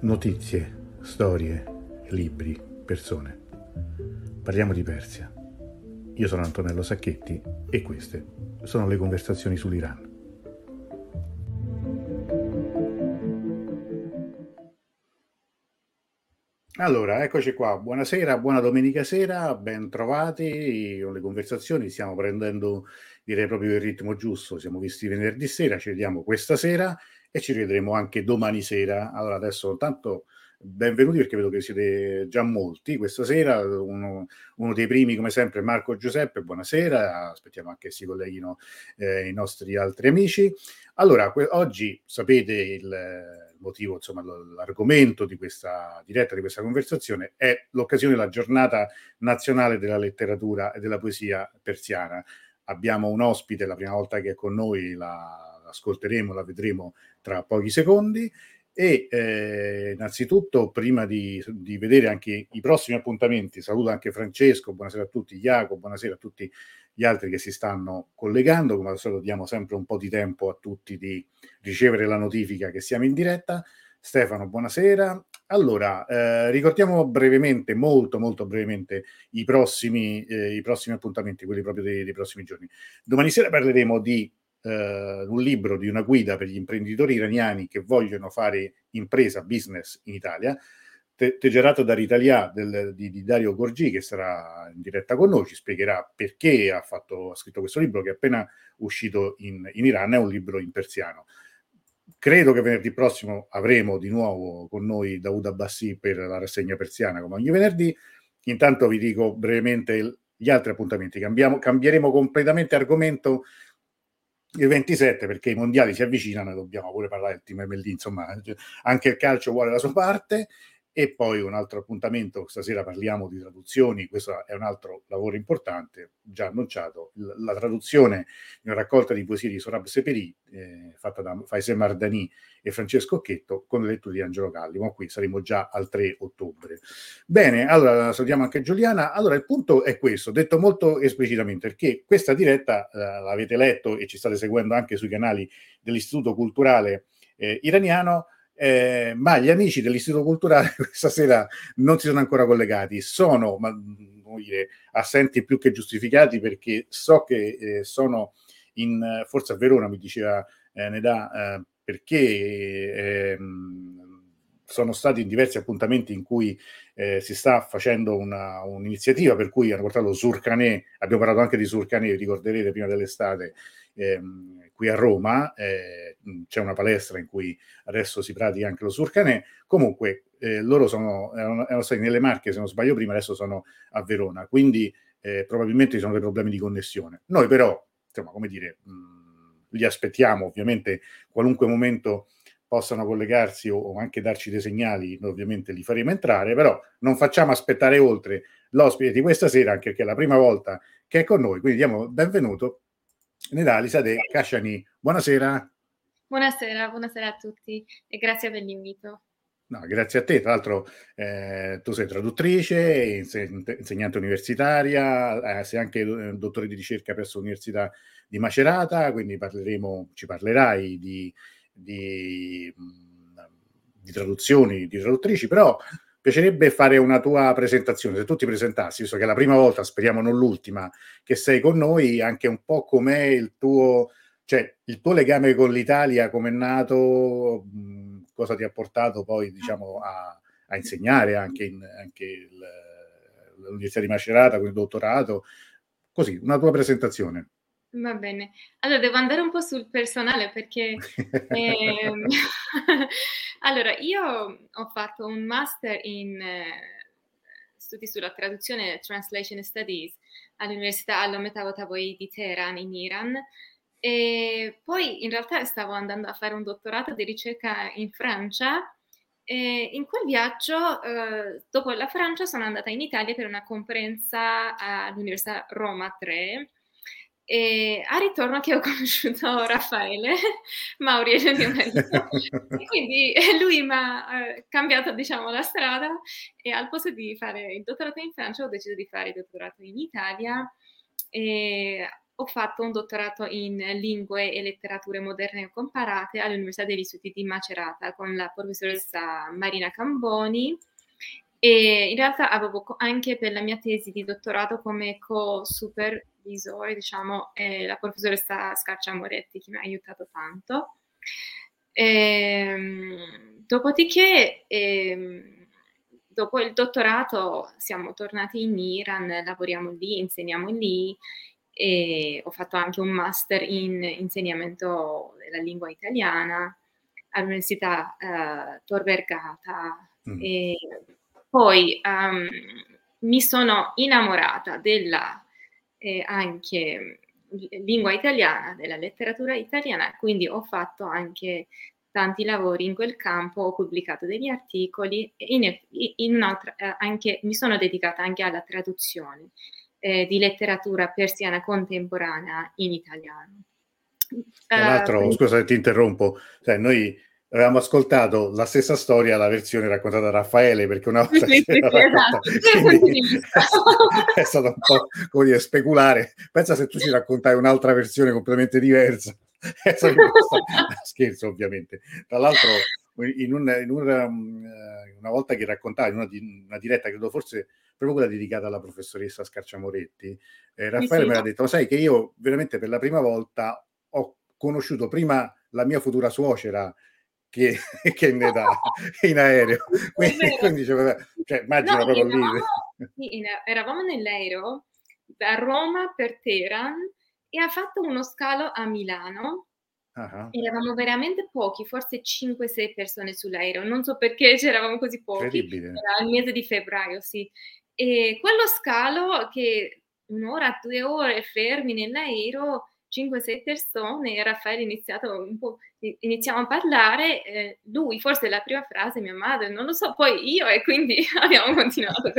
Notizie, storie, libri, persone. Parliamo di Persia. Io sono Antonello Sacchetti e queste sono le conversazioni sull'Iran. Allora, eccoci qua. Buonasera, buona domenica sera, ben trovati con le conversazioni. Stiamo prendendo, direi, proprio il ritmo giusto. Siamo visti venerdì sera, ci vediamo questa sera e ci rivedremo anche domani sera. Allora, adesso intanto benvenuti, perché vedo che siete già molti questa sera. Uno dei primi, come sempre, Marco Giuseppe, buonasera. Aspettiamo anche che si colleghino i nostri altri amici. Allora, oggi sapete il motivo, insomma, l'argomento di questa diretta, di questa conversazione, è l'occasione della giornata nazionale della letteratura e della poesia persiana. Abbiamo un ospite, la prima volta che è con noi, la ascolteremo, la vedremo tra pochi secondi. E innanzitutto, prima di vedere anche i prossimi appuntamenti, saluto anche Francesco, buonasera a tutti, Jacopo, buonasera a tutti gli altri che si stanno collegando. Come al solito diamo sempre un po' di tempo a tutti di ricevere la notifica che siamo in diretta. Stefano, buonasera. Allora, ricordiamo brevemente, molto brevemente, i prossimi appuntamenti, quelli proprio dei prossimi giorni. Domani sera parleremo di un libro, di una guida per gli imprenditori iraniani che vogliono fare impresa, business in Italia, girato da Italia di Dario Gorgì, che sarà in diretta con noi, ci spiegherà perché ha scritto questo libro che è appena uscito in Iran. È un libro in persiano. Credo che venerdì prossimo avremo di nuovo con noi Daoud Abbassi per la rassegna persiana, come ogni venerdì. Intanto vi dico brevemente gli altri appuntamenti. Cambieremo completamente argomento il 27, perché i mondiali si avvicinano e dobbiamo pure parlare del team MLD, insomma, anche il calcio vuole la sua parte. E poi un altro appuntamento, stasera parliamo di traduzioni, questo è un altro lavoro importante, già annunciato, la traduzione di una raccolta di poesie di Sohrab Sepehri, fatta da Faisal Mardani e Francesco Occhetto, con le letture di Angelo Galli. Ma qui saremo già al 3 ottobre. Bene, allora salutiamo anche Giuliana. Allora, il punto è questo, detto molto esplicitamente, perché questa diretta l'avete letto e ci state seguendo anche sui canali dell'Istituto Culturale Iraniano, ma gli amici dell'Istituto Culturale questa sera non si sono ancora collegati, sono assenti più che giustificati, perché so che sono in forse a Verona, mi diceva Neda, perché sono stati in diversi appuntamenti in cui si sta facendo un'iniziativa per cui hanno portato Surcanè. Abbiamo parlato anche di Surcanè, ricorderete, prima dell'estate, qui a Roma c'è una palestra in cui adesso si pratica anche lo Surcanè. Comunque loro erano stati nelle Marche, se non sbaglio prima, adesso sono a Verona, quindi probabilmente ci sono dei problemi di connessione. Noi però, insomma, li aspettiamo ovviamente, qualunque momento possano collegarsi o anche darci dei segnali, noi ovviamente li faremo entrare, però non facciamo aspettare oltre l'ospite di questa sera, anche perché è la prima volta che è con noi, quindi diamo il benvenuto Neda Alizadeh Kashani. Buonasera. Buonasera a tutti e grazie per l'invito. No, grazie a te. Tra l'altro tu sei traduttrice, insegnante universitaria, sei anche dottore di ricerca presso l'Università di Macerata, quindi ci parlerai di traduzioni, di traduttrici, però piacerebbe fare una tua presentazione, se tu ti presentassi, visto che è la prima volta, speriamo non l'ultima, che sei con noi, anche un po' com'è il tuo legame con l'Italia, com'è nato, cosa ti ha portato poi, diciamo, a insegnare anche all'Università di Macerata con il dottorato, così, una tua presentazione. Va bene, allora devo andare un po' sul personale perché allora io ho fatto un master in studi sulla traduzione, Translation Studies, all'Università All'Ometavo Tavoei di Teheran in Iran, e poi in realtà stavo andando a fare un dottorato di ricerca in Francia, e in quel viaggio dopo la Francia sono andata in Italia per una conferenza all'Università Roma 3. E a ritorno che ho conosciuto Raffaele Maurizio e quindi lui mi ha cambiato, diciamo, la strada, e al posto di fare il dottorato in Francia ho deciso di fare il dottorato in Italia, e ho fatto un dottorato in lingue e letterature moderne comparate all'Università degli Studi di Macerata con la professoressa Marina Camboni, e in realtà avevo anche per la mia tesi di dottorato come co-supervisore, diciamo, la professoressa Scarcia Moretti, che mi ha aiutato tanto. Dopodiché, dopo il dottorato, siamo tornati in Iran, lavoriamo lì, insegniamo lì, e ho fatto anche un master in insegnamento della lingua italiana all'Università Tor Vergata. E poi mi sono innamorata della anche lingua italiana, della letteratura italiana, quindi ho fatto anche tanti lavori in quel campo, ho pubblicato degli articoli e mi sono dedicata anche alla traduzione di letteratura persiana contemporanea in italiano. Tra l'altro, scusa se ti interrompo, noi avevamo ascoltato la stessa storia, la versione raccontata da Raffaele, perché una volta è stato un po' come dire, speculare. Pensa se tu ci raccontai un'altra versione completamente diversa. Scherzo, ovviamente. Tra l'altro, una volta che raccontai, in una diretta, credo forse proprio quella dedicata alla professoressa Scarcia Moretti, Raffaele mi ha detto: sai che io veramente per la prima volta ho conosciuto prima la mia futura suocera che ne dà in aereo, quindi cioè, immagino proprio lì. Eravamo nell'aereo da Roma per Teheran e ha fatto uno scalo a Milano. Eravamo veramente pochi, forse 5-6 persone sull'aereo, non so perché c'eravamo così pochi, era il mese di febbraio, sì. E quello scalo che 1-2 ore fermi nell'aereo, 5-6 persone, Raffaele iniziamo a parlare, lui forse la prima frase, mia madre, non lo so, poi io, e quindi abbiamo continuato.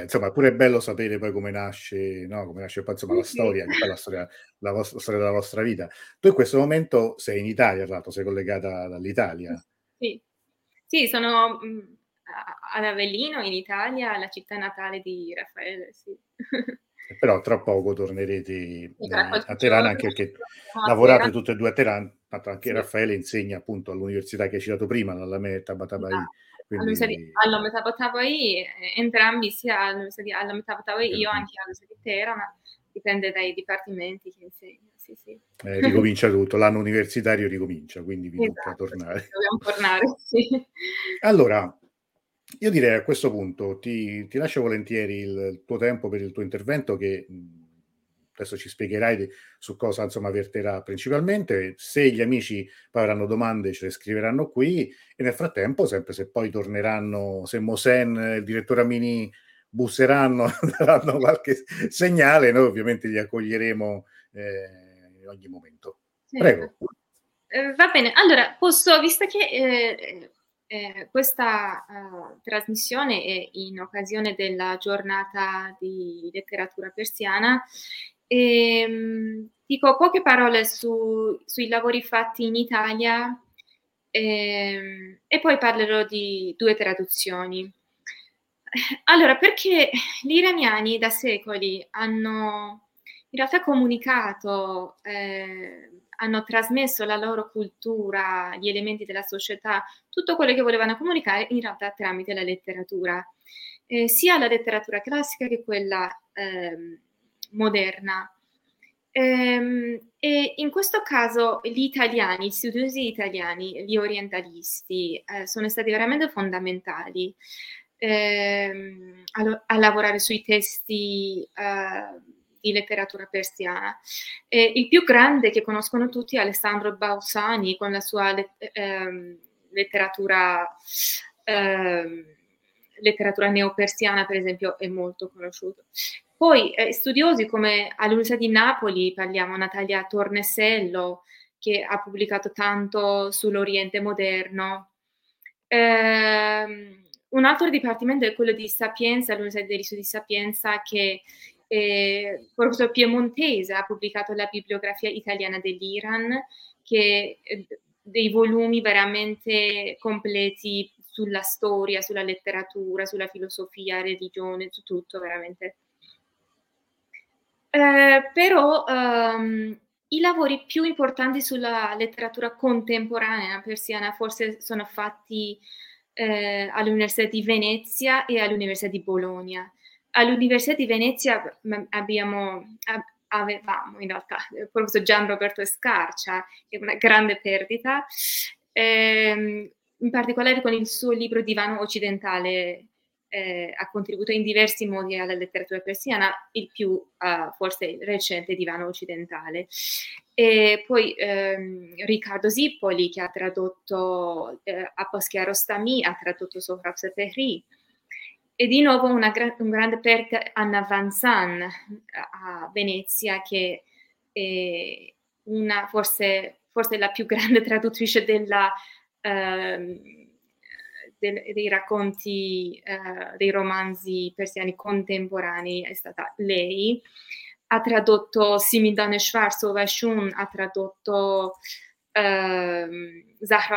Insomma, pure è bello sapere poi come nasce, no? Come nasce poi, insomma, la storia, la storia della vostra vita. Tu in questo momento sei in Italia, tra l'altro, sei collegata dall'Italia. Sì, sono ad Avellino, in Italia, la città natale di Raffaele, sì. Però tra poco tornerete a Teheran, anche perché lavorate tutte e due a Teheran, anche Raffaele insegna appunto all'università che hai citato prima, all'Alameh Tabatabai. All'Alameh Tabatabai, entrambi, sia all'Alameh Tabatabai, io anche all'università di Teheran, dipende dai dipartimenti che insegno. Sì. Ricomincia tutto, l'anno universitario ricomincia, quindi vi tocca tornare. Sì, dobbiamo tornare, sì. Allora, io direi a questo punto ti lascio volentieri il tuo tempo per il tuo intervento, che adesso ci spiegherai su cosa, insomma, verterà principalmente. Se gli amici poi avranno domande ce le scriveranno qui, e nel frattempo, sempre se poi torneranno, se Mosen, il direttore Amini, busseranno, daranno qualche segnale, noi ovviamente li accoglieremo in ogni momento. Prego. Va bene, allora posso, visto che... questa trasmissione è in occasione della giornata di letteratura persiana, dico poche parole sui lavori fatti in Italia, e poi parlerò di due traduzioni. Allora, perché gli iraniani da secoli hanno in realtà comunicato, hanno trasmesso la loro cultura, gli elementi della società, tutto quello che volevano comunicare in realtà tramite la letteratura, sia la letteratura classica che quella moderna. E in questo caso gli italiani, gli studiosi italiani, gli orientalisti, sono stati veramente fondamentali a lavorare sui testi di letteratura persiana. Il più grande che conoscono tutti è Alessandro Bausani, con la sua letteratura neopersiana, per esempio, è molto conosciuto. Poi studiosi come all'Università di Napoli, parliamo Natalia Tornesello, che ha pubblicato tanto sull'Oriente moderno. Un altro dipartimento è quello di Sapienza, all'Università degli Studi di Sapienza, che il professor Piemontese ha pubblicato la bibliografia italiana dell'Iran, che dei volumi veramente completi sulla storia, sulla letteratura, sulla filosofia, religione, su tutto veramente. Però i lavori più importanti sulla letteratura contemporanea persiana forse sono fatti all'Università di Venezia e all'Università di Bologna. All'Università di Venezia avevamo in realtà il professor Gianroberto Scarcia, che è una grande perdita, in particolare con il suo libro Divano Occidentale. Ha contribuito in diversi modi alla letteratura persiana, il più forse recente Divano Occidentale. E poi Riccardo Zippoli, che ha tradotto Abbaschiaro Stami, ha tradotto Sohrab Sepehri. E di nuovo un grande perdita, Anna Vanzan a Venezia, che è una forse la più grande traduttrice dei racconti, dei romanzi persiani contemporanei, è stata lei. Ha tradotto Simin Daneshvar, Sovashun, ha tradotto Zahra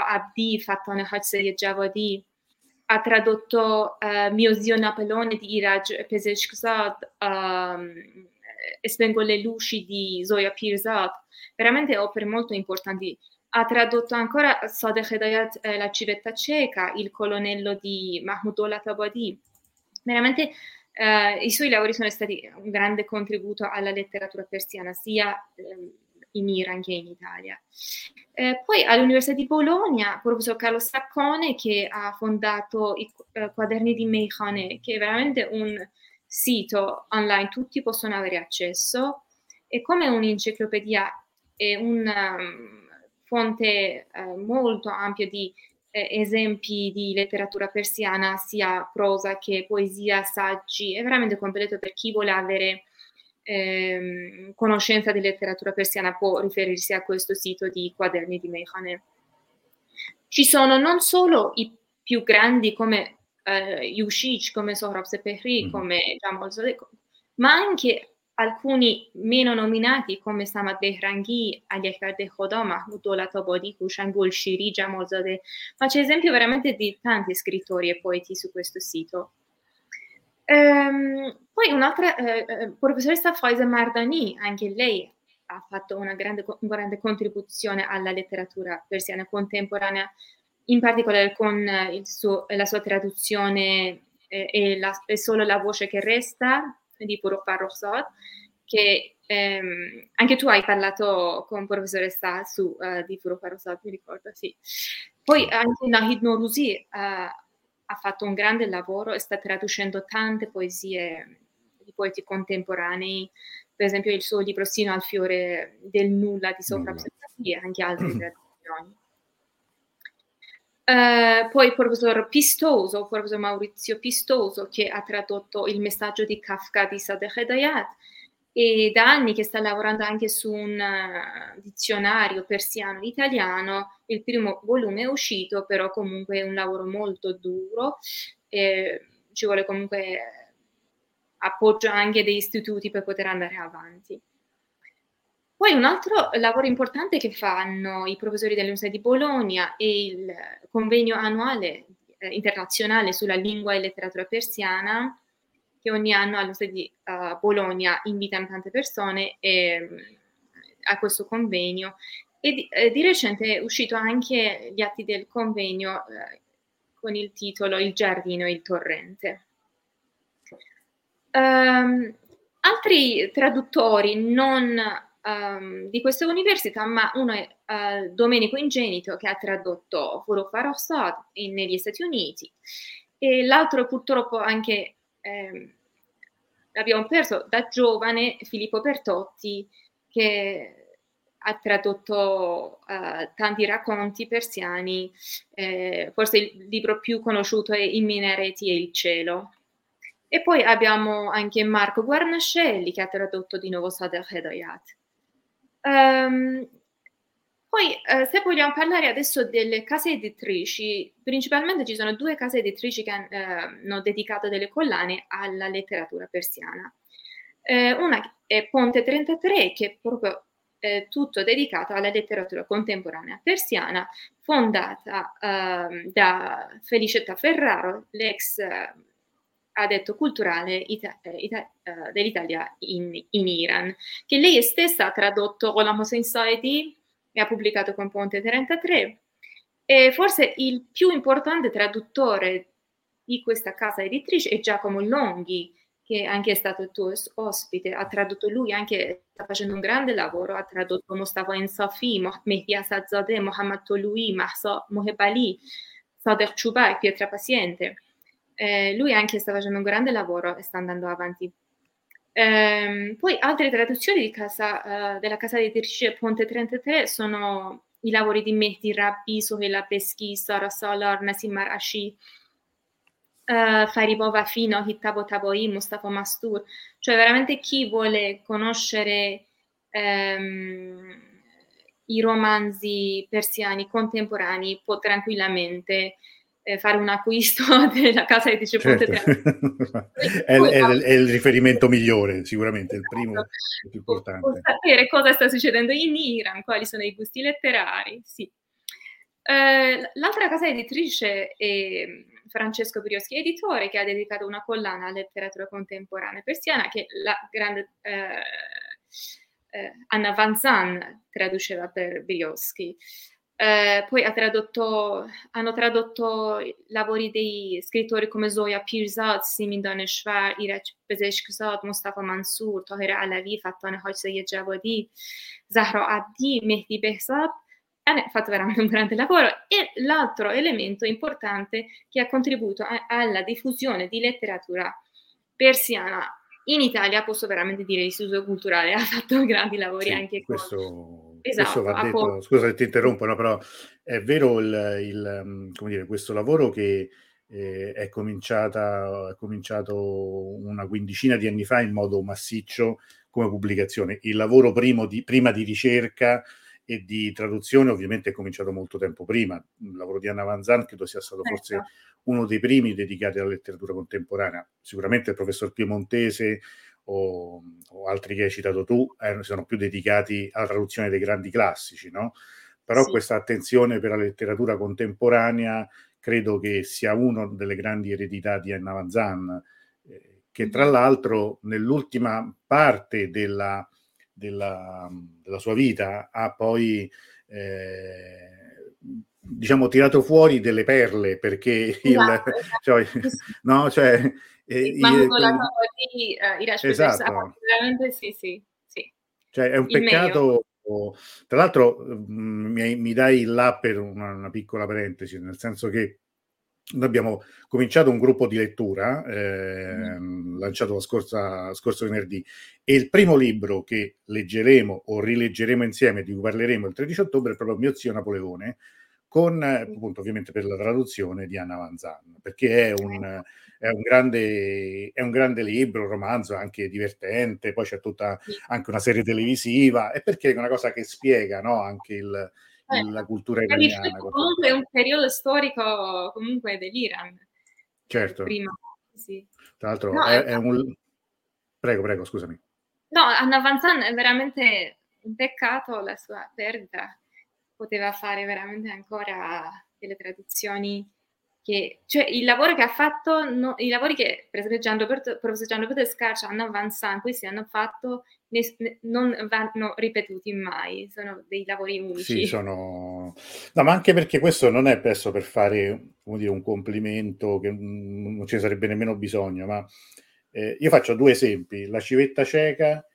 Abdi, Fattane Hajsari Javadi, ha tradotto Mio zio Napoleone di Iraj Pezeshkzad, Spengo le luci di Zoya Pirzad, veramente opere molto importanti. Ha tradotto ancora Sadeh Hedayat, La civetta cieca, Il colonnello di Mahmudollah Tabadi. Veramente i suoi lavori sono stati un grande contributo alla letteratura persiana, sia in Iran che in Italia. Poi all'Università di Bologna, professor Carlo Saccone, che ha fondato i Quaderni di Meykhaneh, che è veramente un sito online, tutti possono avere accesso, è come un'enciclopedia, è un fonte molto ampia di esempi di letteratura persiana, sia prosa che poesia, saggi. È veramente completo, per chi vuole avere conoscenza di letteratura persiana può riferirsi a questo sito di Quaderni di Meykhaneh. Ci sono non solo i più grandi come Yushij, come Sohrab Sepehri, come Jamalzadeh, ma anche alcuni meno nominati come Samad Behrangi, Aliakbarde Khoda, Mahmudollah Tabadi, Hushan Golshiri, Jamalzadeh, ma c'è esempio veramente di tanti scrittori e poeti su questo sito. Poi un'altra, professoressa Faiza Mardani, anche lei ha fatto una grande contribuzione alla letteratura persiana contemporanea, in particolare con la sua traduzione È solo la voce che resta, di Forough Farrokhzad, che anche tu hai parlato con professoressa su di Forough Farrokhzad, mi ricordo, sì. Poi anche Nahid Nourouzi ha fatto un grande lavoro e sta traducendo tante poesie di poeti contemporanei, per esempio il suo libro Sino al fiore del nulla di Sohrab Sepehri e anche altre traduzioni. Poi il professor Maurizio Pistoso, che ha tradotto Il messaggio di Kafka di Sadeh Hedayat, e da anni che sta lavorando anche su un dizionario persiano-italiano. Il primo volume è uscito, però comunque è un lavoro molto duro, ci vuole comunque appoggio anche degli istituti per poter andare avanti. Poi un altro lavoro importante che fanno i professori dell'Università di Bologna è il convegno annuale internazionale sulla lingua e letteratura persiana, che ogni anno all'Università di Bologna invitano tante persone a questo convegno, e di recente è uscito anche gli atti del convegno con il titolo Il giardino e il torrente. Altri traduttori non di questa università, ma uno è Domenico Ingenito, che ha tradotto Forough Farrokhzad negli Stati Uniti, e l'altro purtroppo anche l'abbiamo perso da giovane, Filippo Bertotti, che ha tradotto tanti racconti persiani, forse il libro più conosciuto è I minareti e il cielo. E poi abbiamo anche Marco Guarnascelli, che ha tradotto di nuovo Sadeh Hedayat. Poi se vogliamo parlare adesso delle case editrici, principalmente ci sono due case editrici che hanno dedicato delle collane alla letteratura persiana. Una è Ponte 33, che è proprio tutto dedicato alla letteratura contemporanea persiana, fondata da Felicetta Ferraro, l'ex addetto culturale dell'Italia in Iran, che lei stessa ha tradotto con la Mosen e ha pubblicato con Ponte 33. E forse il più importante traduttore di questa casa editrice è Giacomo Longhi, che anche è stato tuo ospite, ha tradotto lui, anche sta facendo un grande lavoro, ha tradotto Mustafa Insafi, Mehdi Asadzadeh, Mohammad Toloui, Mahsa Mohebali, Sader Chubai, Pietra Paziente. Lui anche sta facendo un grande lavoro e sta andando avanti. Poi altre traduzioni della casa editrice Ponte 33 sono i lavori di Mehdi Rabbi, Sohela Peschi, Sara Salar, Nasim Arashi, Faribova Fino, Hittabo Taboi, Mustafa Mastur. Cioè veramente chi vuole conoscere i romanzi persiani contemporanei può tranquillamente fare un acquisto della casa editrice Ponte 33. È il riferimento migliore, sicuramente, è il primo, il più importante. Può sapere cosa sta succedendo in Iran, quali sono i gusti letterari, sì. L'altra casa editrice è Francesco Brioschi, editore, che ha dedicato una collana alla letteratura contemporanea persiana, che la grande Anna Vanzan traduceva per Brioschi. Poi hanno tradotto lavori di scrittori come Zoya Pirzad, Simin Daneshvar, Iraj Pezeshkzad, Mustafa Mansour, Taher Alavi, Fattane Hajzai Javadi, Zahra Abdi, Mehdi Behzad. Hanno fatto veramente un grande lavoro. E l'altro elemento importante che ha contribuito alla diffusione di letteratura persiana in Italia, posso veramente dire, l'Istituto Culturale ha fatto grandi lavori, sì, anche questo va detto. Scusa se ti interrompo, no, però è vero questo lavoro che è cominciato una quindicina di anni fa in modo massiccio come pubblicazione. Il lavoro prima di ricerca e di traduzione ovviamente è cominciato molto tempo prima. Il lavoro di Anna Vanzan credo sia stato forse uno dei primi dedicati alla letteratura contemporanea. Sicuramente il professor Piemontese o altri che hai citato tu sono più dedicati alla traduzione dei grandi classici, no? Però sì, questa attenzione per la letteratura contemporanea credo che sia una delle grandi eredità di Anna Vanzan, che tra l'altro nell'ultima parte della sua vita ha poi tirato fuori delle perle, perché cioè è un peccato. Tra l'altro mi dai là per una piccola parentesi, nel senso che noi abbiamo cominciato un gruppo di lettura lanciato lo scorso venerdì, e il primo libro che leggeremo o rileggeremo insieme, di cui parleremo il 13 ottobre, è proprio Mio zio Napoleone, con appunto ovviamente per la traduzione di Anna Vanzan, perché è un grande libro, un romanzo anche divertente. Poi c'è tutta anche una serie televisiva, e perché è una cosa che spiega, no, anche la cultura italiana. Comunque è un periodo storico comunque dell'Iran. Certo. Prima, sì. Tra l'altro Prego, scusami. No, Anna Vanzan è veramente un peccato la sua perdita. Poteva fare veramente ancora delle traduzioni il lavoro che ha fatto, no, i lavori che per esempio professor Gianroberto Scarcia, Anna Vanzan, questi hanno fatto non vanno ripetuti mai, sono dei lavori unici. Sì, no, ma anche perché questo non è presso per fare, come dire, un complimento che non ci sarebbe nemmeno bisogno, ma io faccio due esempi, La civetta cieca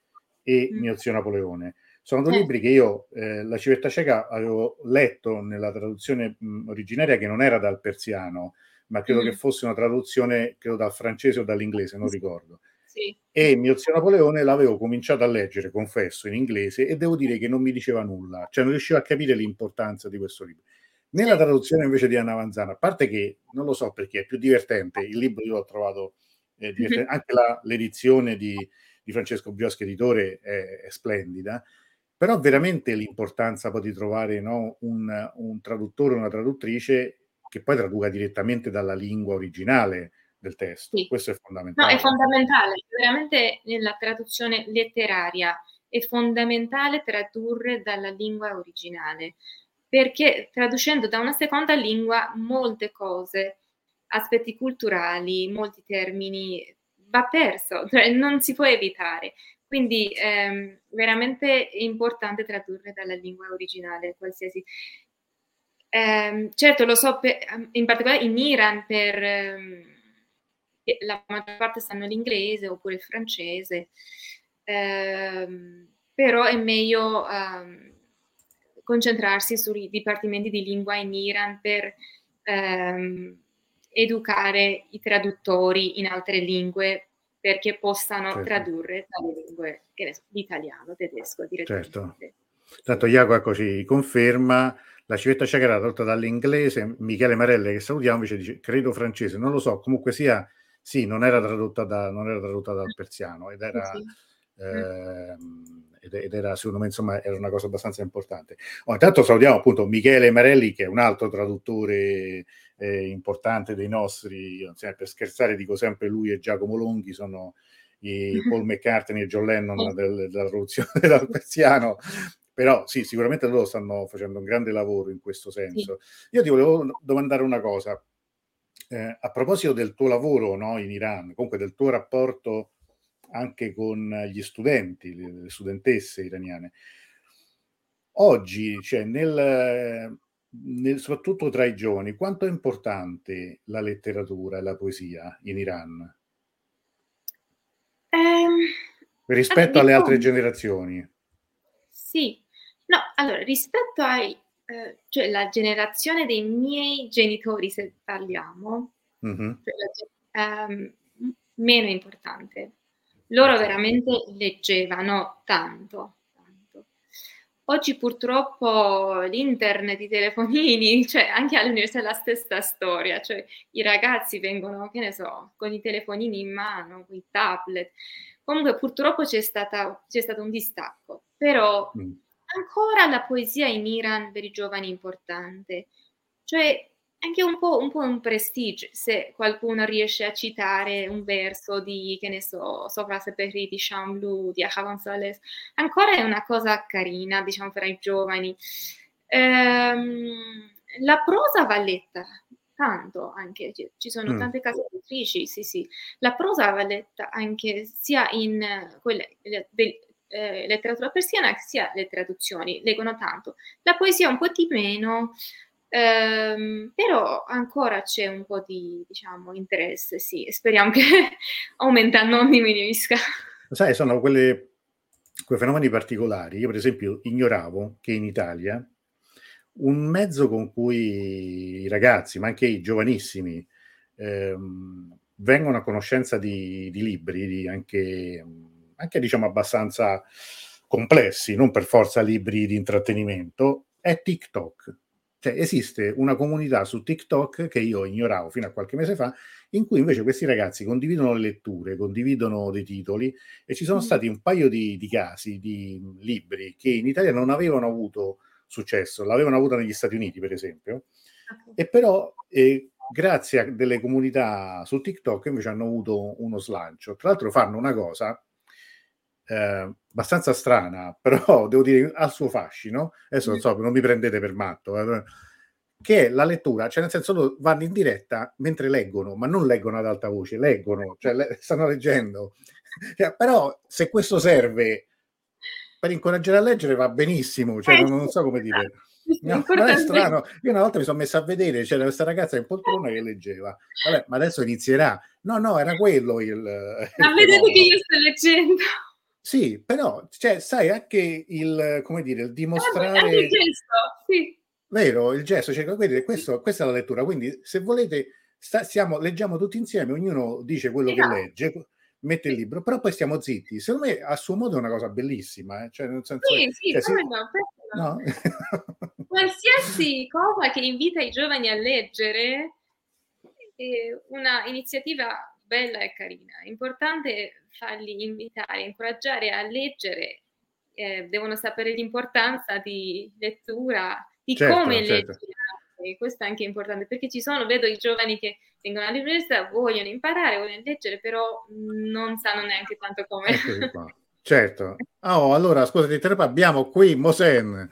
e Mio zio Napoleone. Sono due libri che io, La civetta cieca, avevo letto nella traduzione originaria, che non era dal persiano, ma credo che fosse una traduzione, credo, dal francese o dall'inglese, non ricordo. Sì. E Mio zio Napoleone l'avevo cominciato a leggere, confesso, in inglese, e devo dire che non mi diceva nulla, cioè non riuscivo a capire l'importanza di questo libro. Nella traduzione invece di Anna Vanzan, a parte che, non lo so perché, è più divertente, il libro io l'ho trovato divertente, anche l'edizione di Francesco Brioschi, editore, è splendida. Però veramente l'importanza poi di trovare, no, un traduttore o una traduttrice che poi traduca direttamente dalla lingua originale del testo. Sì. Questo è fondamentale. No, è fondamentale. Veramente nella traduzione letteraria è fondamentale tradurre dalla lingua originale, perché traducendo da una seconda lingua molte cose aspetti culturali, molti termini, va perso, cioè non si può evitare. Quindi veramente è importante tradurre dalla lingua originale qualsiasi. Certo, lo so, in particolare in Iran la maggior parte sanno l'inglese oppure il francese, però è meglio concentrarsi sui dipartimenti di lingua in Iran per educare i traduttori in altre lingue perché possano tradurre dalle lingue, l'italiano, tedesco direttamente. Certo. Tanto Iago ci conferma la civetta sacra tradotta dall'inglese. Michele Marelle, che salutiamo, invece dice credo francese, non lo so, comunque sia sì, non era tradotta dal persiano ed era secondo me, insomma, era una cosa abbastanza importante. Intanto salutiamo appunto Michele Marelli, che è un altro traduttore importante dei nostri. Io, per scherzare, dico sempre lui e Giacomo Longhi sono i Paul McCartney e John Lennon della traduzione dal persiano, però sì, sicuramente loro stanno facendo un grande lavoro in questo senso. Sì. Io ti volevo domandare una cosa a proposito del tuo lavoro, no, in Iran, comunque del tuo rapporto anche con gli studenti, le studentesse iraniane. Oggi, cioè, soprattutto tra i giovani, quanto è importante la letteratura e la poesia in Iran? Rispetto alle altre generazioni? Sì. No, allora, rispetto ai... cioè, la generazione dei miei genitori, se parliamo, meno importante. Loro veramente leggevano tanto. Oggi purtroppo l'internet, i telefonini, cioè anche all'università è la stessa storia, cioè i ragazzi vengono, che ne so, con i telefonini in mano, con i tablet. Comunque purtroppo c'è stato un distacco, però ancora la poesia in Iran per i giovani è importante, cioè anche un po' un prestigio, se qualcuno riesce a citare un verso di, che ne so, Sohrab Sepehri, di Shamlu, di Jamalzadeh, ancora è una cosa carina, diciamo, per i giovani. La prosa va letta tanto, anche ci sono tante case editrici, sì, la prosa va letta anche sia in letteratura persiana sia le traduzioni, leggono tanto. La poesia un po' di meno, però ancora c'è un po' di, diciamo, interesse, sì, speriamo che aumenta, non diminuisca. Sai, sono quei fenomeni particolari. Io per esempio ignoravo che in Italia un mezzo con cui i ragazzi, ma anche i giovanissimi, vengono a conoscenza di libri, anche diciamo abbastanza complessi, non per forza libri di intrattenimento, è TikTok. Cioè, esiste una comunità su TikTok che io ignoravo fino a qualche mese fa, in cui invece questi ragazzi condividono le letture, condividono dei titoli, e ci sono stati un paio di casi di libri che in Italia non avevano avuto successo, l'avevano avuto negli Stati Uniti per esempio, e però grazie a delle comunità su TikTok invece hanno avuto uno slancio. Tra l'altro fanno una cosa abbastanza strana, però devo dire al suo fascino, adesso non so, non mi prendete per matto, che è la lettura, cioè nel senso loro vanno in diretta mentre leggono, ma non leggono ad alta voce, leggono, cioè stanno leggendo, cioè, però se questo serve per incoraggiare a leggere va benissimo, cioè non so come dire. No, ma è strano. Io una volta mi sono messa a vedere, c'era questa ragazza in poltrona che leggeva. Vabbè, ma adesso inizierà. No, era quello il... Ma vedete che io sto leggendo. Sì, però, cioè, sai, anche il, come dire, il dimostrare... Anche il gesto, sì. Vero, il gesto, cioè, vedete, questa è la lettura, quindi se volete, leggiamo tutti insieme, ognuno dice quello che legge, mette il libro, però poi stiamo zitti. Secondo me, a suo modo, è una cosa bellissima, cioè, nel senso... Sì, cioè, no? Qualsiasi cosa che invita i giovani a leggere è una iniziativa bella e carina. È importante farli invitare, incoraggiare a leggere, devono sapere l'importanza di lettura, di certo. Leggere, questo è anche importante, perché ci sono, vedo i giovani che vengono all'università, vogliono imparare, vogliono leggere, però non sanno neanche tanto come. Certo. Oh, allora, scusate, abbiamo qui Mosen.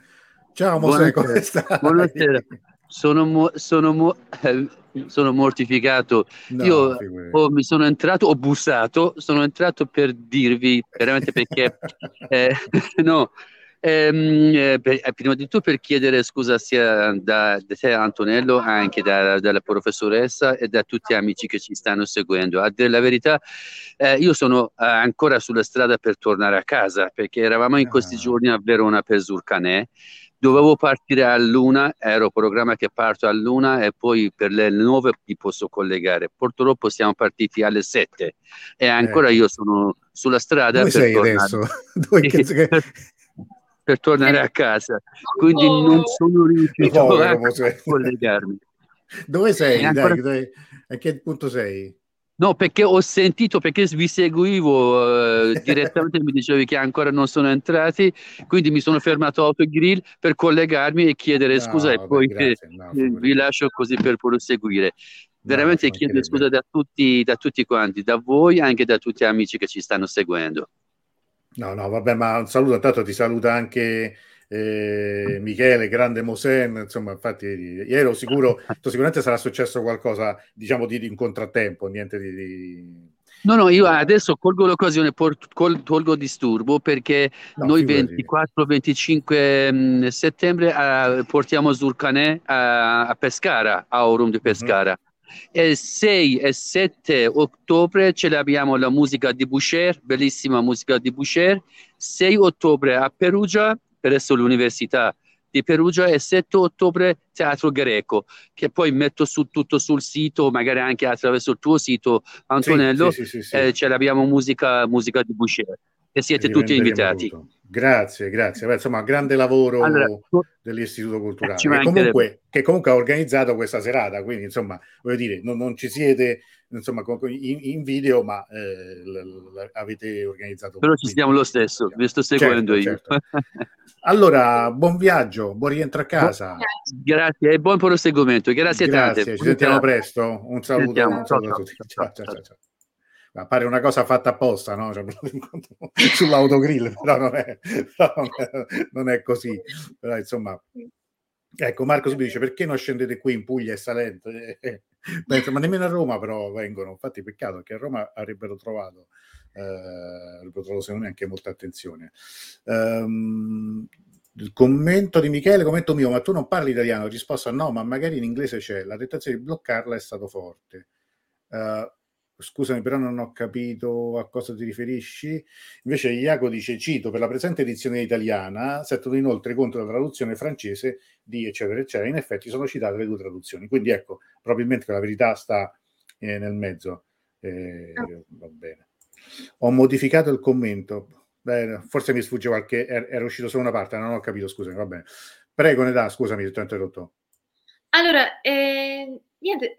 Ciao Mosen, come stai? Buonasera. Sono mortificato. No, io mi sono entrato, ho bussato, sono entrato per dirvi veramente perché prima di tutto per chiedere scusa sia da te Antonello, anche dalla professoressa e da tutti gli amici che ci stanno seguendo. A dire la verità io sono ancora sulla strada per tornare a casa, perché eravamo in questi giorni a Verona per Surcanè. Dovevo partire all'1, ero programma che parto all'1 e poi per le 9 mi posso collegare. Purtroppo siamo partiti alle 7 e ancora io sono sulla strada. Dove per sei tornare adesso? Per tornare a casa. Quindi non sono riuscito a collegarmi. Dove sei? Ancora... Dai, a che punto sei? No, perché ho sentito, perché vi seguivo direttamente, mi dicevi che ancora non sono entrati, quindi mi sono fermato autogrill per collegarmi e chiedere scusa e poi vi lascio così per proseguire. Veramente chiedo scusa da tutti quanti, da voi, anche da tutti gli amici che ci stanno seguendo. No, vabbè, ma un saluto, tanto ti saluta anche... Michele, grande Mosen, insomma, infatti io ero sicuro, sicuramente sarà successo qualcosa, diciamo, di un contrattempo, niente di... No, io adesso colgo l'occasione, tolgo disturbo, perché noi 24-25 settembre portiamo Surcanè a Pescara, a Aurum di Pescara. E 6 e 7 ottobre ce l'abbiamo la musica di Boucher, bellissima musica di Boucher. 6 ottobre a Perugia, presso l'Università di Perugia, e 7 ottobre Teatro Greco, che poi metto su tutto sul sito, magari anche attraverso il tuo sito, Antonello. Sì. Ce l'abbiamo musica di Boucher, e siete tutti invitati. Tutto. Grazie. Beh, insomma, grande lavoro dell'Istituto Culturale, che comunque ha organizzato questa serata, quindi insomma, voglio dire, non ci siete insomma in video, ma avete organizzato. Però ci stiamo lo stesso, vi sto seguendo io. Allora, buon viaggio, buon rientro a casa. Grazie e buon proseguimento. Grazie tante. Ci sentiamo presto. Un saluto, a tutti. Ciao. Ma pare una cosa fatta apposta, no? Cioè, sull'autogrill, però non è così. Però, insomma, ecco, Marco si dice: perché non scendete qui in Puglia e Salento? Ma nemmeno a Roma, però vengono. Infatti, peccato che a Roma avrebbero trovato, secondo me, anche molta attenzione. Il commento di Michele, commento mio: ma tu non parli italiano? Risposta: no, ma magari in inglese c'è. La tentazione di bloccarla è stato forte. Scusami, però non ho capito a cosa ti riferisci. Invece Iaco dice, cito, per la presente edizione italiana settono inoltre conto della traduzione francese di eccetera eccetera. In effetti sono citate le due traduzioni, quindi ecco, probabilmente la verità sta nel mezzo. Va bene, ho modificato il commento. Beh, forse mi sfugge qualche, era uscito solo una parte, non ho capito, scusami, va bene. Prego Neda, scusami, ti ho interrotto. Allora, niente,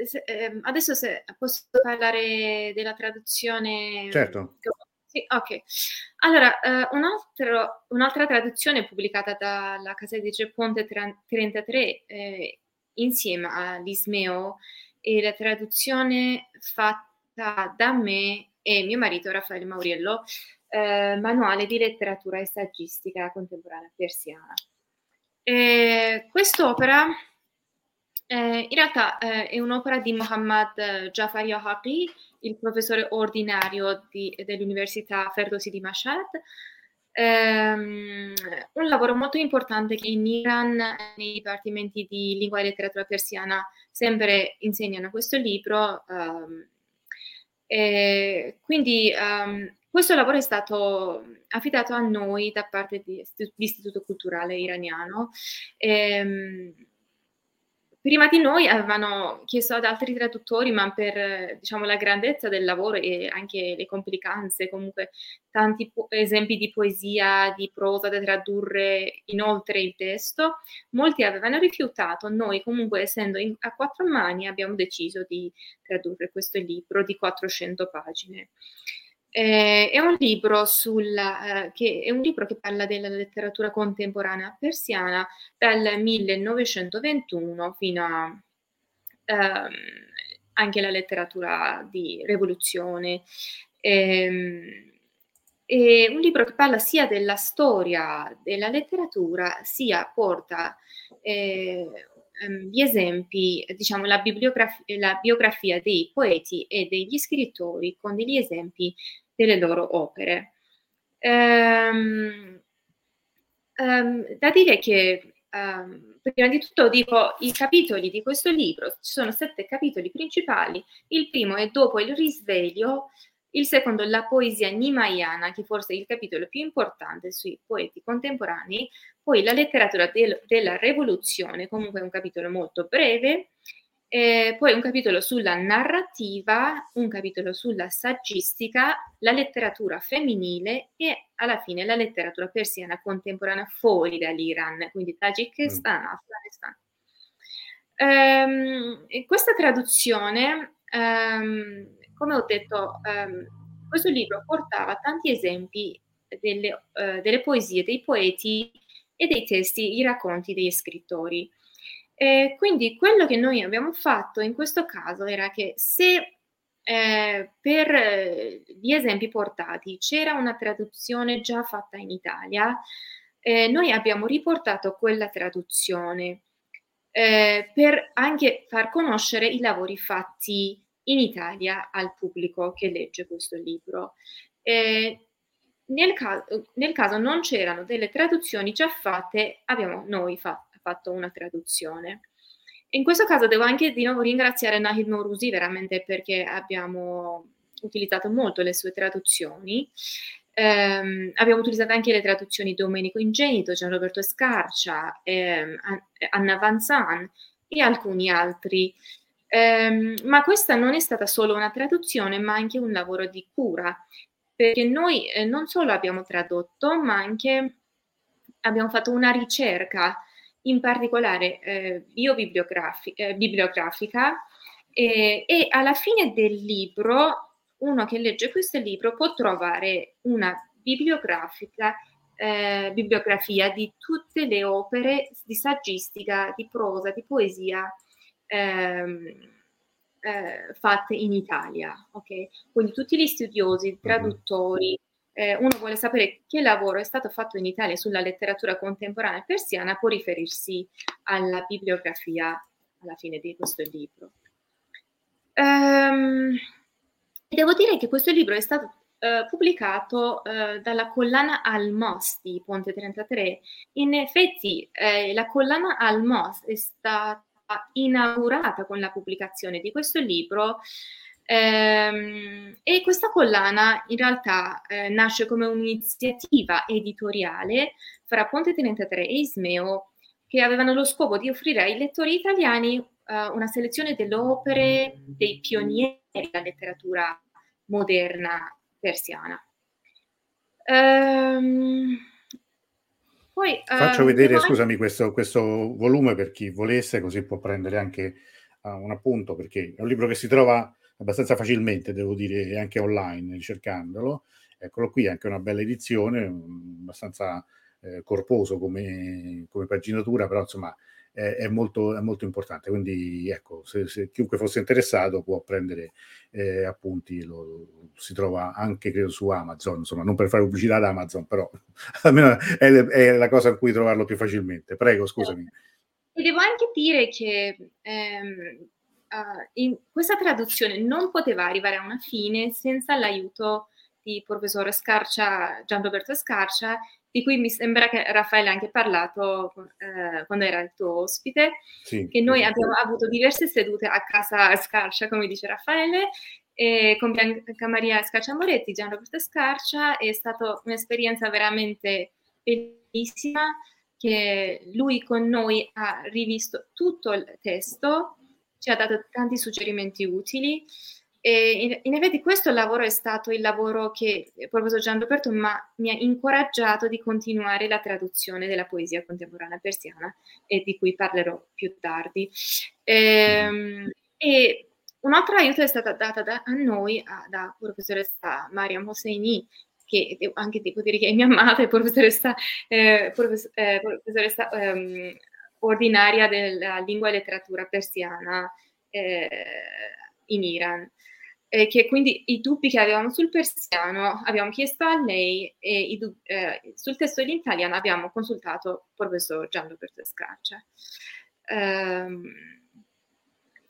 adesso se posso parlare della traduzione. Certo. Sì, ok. Allora, un'altra traduzione pubblicata dalla casa editrice Ponte 33 insieme all'Ismeo è la traduzione fatta da me e mio marito Raffaele Maurizio, Manuale di letteratura e saggistica contemporanea persiana. Quest'opera in realtà è un'opera di Mohammad Jafari Haqi, il professore ordinario dell'Università Ferdowsi di Mashhad. Un lavoro molto importante che in Iran, nei dipartimenti di lingua e letteratura persiana, sempre insegnano questo libro. Quindi questo lavoro è stato affidato a noi da parte dell'Istituto Culturale Iraniano. Prima di noi avevano chiesto ad altri traduttori, ma per, diciamo, la grandezza del lavoro e anche le complicanze, comunque tanti esempi di poesia, di prosa da tradurre, inoltre il testo, molti avevano rifiutato. Noi comunque, essendo a quattro mani, abbiamo deciso di tradurre questo libro di 400 pagine. È un libro che parla della letteratura contemporanea persiana dal 1921 fino a anche la letteratura di rivoluzione. È un libro che parla sia della storia della letteratura, sia porta di esempi, diciamo, la biografia dei poeti e degli scrittori con degli esempi delle loro opere. Da dire che prima di tutto dico i capitoli di questo libro, ci sono 7 capitoli principali. Il primo è Dopo il risveglio, il secondo la poesia nimayana, che forse è il capitolo più importante sui poeti contemporanei, poi la letteratura della rivoluzione, comunque un capitolo molto breve, poi un capitolo sulla narrativa, un capitolo sulla saggistica, la letteratura femminile e alla fine la letteratura persiana contemporanea fuori dall'Iran, quindi Tagikistan, Afghanistan. Questa traduzione, come ho detto, questo libro portava tanti esempi delle poesie dei poeti e dei testi, i racconti degli scrittori. Quindi quello che noi abbiamo fatto in questo caso era che se per gli esempi portati c'era una traduzione già fatta in Italia, noi abbiamo riportato quella traduzione per anche far conoscere i lavori fatti in Italia al pubblico che legge questo libro. Nel caso non c'erano delle traduzioni già fatte, abbiamo noi fatto una traduzione. In questo caso devo anche di nuovo ringraziare Nahid Mourouzi veramente, perché abbiamo utilizzato molto le sue traduzioni. Abbiamo utilizzato anche le traduzioni di Domenico Ingenito, Gianroberto Scarcia, Anna Vanzan e alcuni altri. Ma questa non è stata solo una traduzione, ma anche un lavoro di cura, perché noi non solo abbiamo tradotto, ma anche abbiamo fatto una ricerca, in particolare bibliografica, e alla fine del libro, uno che legge questo libro può trovare una bibliografia di tutte le opere di saggistica, di prosa, di poesia fatte in Italia, okay? Quindi tutti gli studiosi, i traduttori, uno vuole sapere che lavoro è stato fatto in Italia sulla letteratura contemporanea persiana, può riferirsi alla bibliografia alla fine di questo libro. Devo dire che questo libro è stato pubblicato dalla collana Almos di Ponte 33. In effetti la collana Almos è stata inaugurata con la pubblicazione di questo libro, e questa collana in realtà nasce come un'iniziativa editoriale fra Ponte 33 e Ismeo, che avevano lo scopo di offrire ai lettori italiani una selezione delle opere dei pionieri della letteratura moderna persiana. Poi, faccio vedere, scusami, questo volume per chi volesse, così può prendere anche un appunto, perché è un libro che si trova abbastanza facilmente, devo dire, anche online, ricercandolo. Eccolo qui, anche una bella edizione, abbastanza corposo come paginatura, però insomma è molto importante, quindi ecco, se chiunque fosse interessato può prendere appunti. Si trova anche, credo, su Amazon, insomma, non per fare pubblicità ad Amazon, però almeno è la cosa in cui trovarlo più facilmente. Prego, scusami. E devo anche dire che in questa traduzione non poteva arrivare a una fine senza l'aiuto di professor Scarcia, Gianroberto Scarcia, di cui mi sembra che Raffaele ha anche parlato quando era il tuo ospite, sì, che noi abbiamo avuto diverse sedute a casa Scarcia, come dice Raffaele, con Bianca Maria Scarcia Moretti, Gianroberto Scarcia. È stata un'esperienza veramente bellissima, che lui con noi ha rivisto tutto il testo, ci ha dato tanti suggerimenti utili. E in effetti questo lavoro è stato il lavoro che il professor Gianroberto mi ha incoraggiato di continuare la traduzione della poesia contemporanea persiana, e di cui parlerò più tardi. E un altro aiuto è stato dato a noi da professoressa Mariam Hosseini, che devo anche dire che è mia amata, e professoressa ordinaria della lingua e letteratura persiana in Iran, che quindi i dubbi che avevamo sul persiano abbiamo chiesto a lei, e sul testo in italiano abbiamo consultato il professor Gianroberto Scarcia.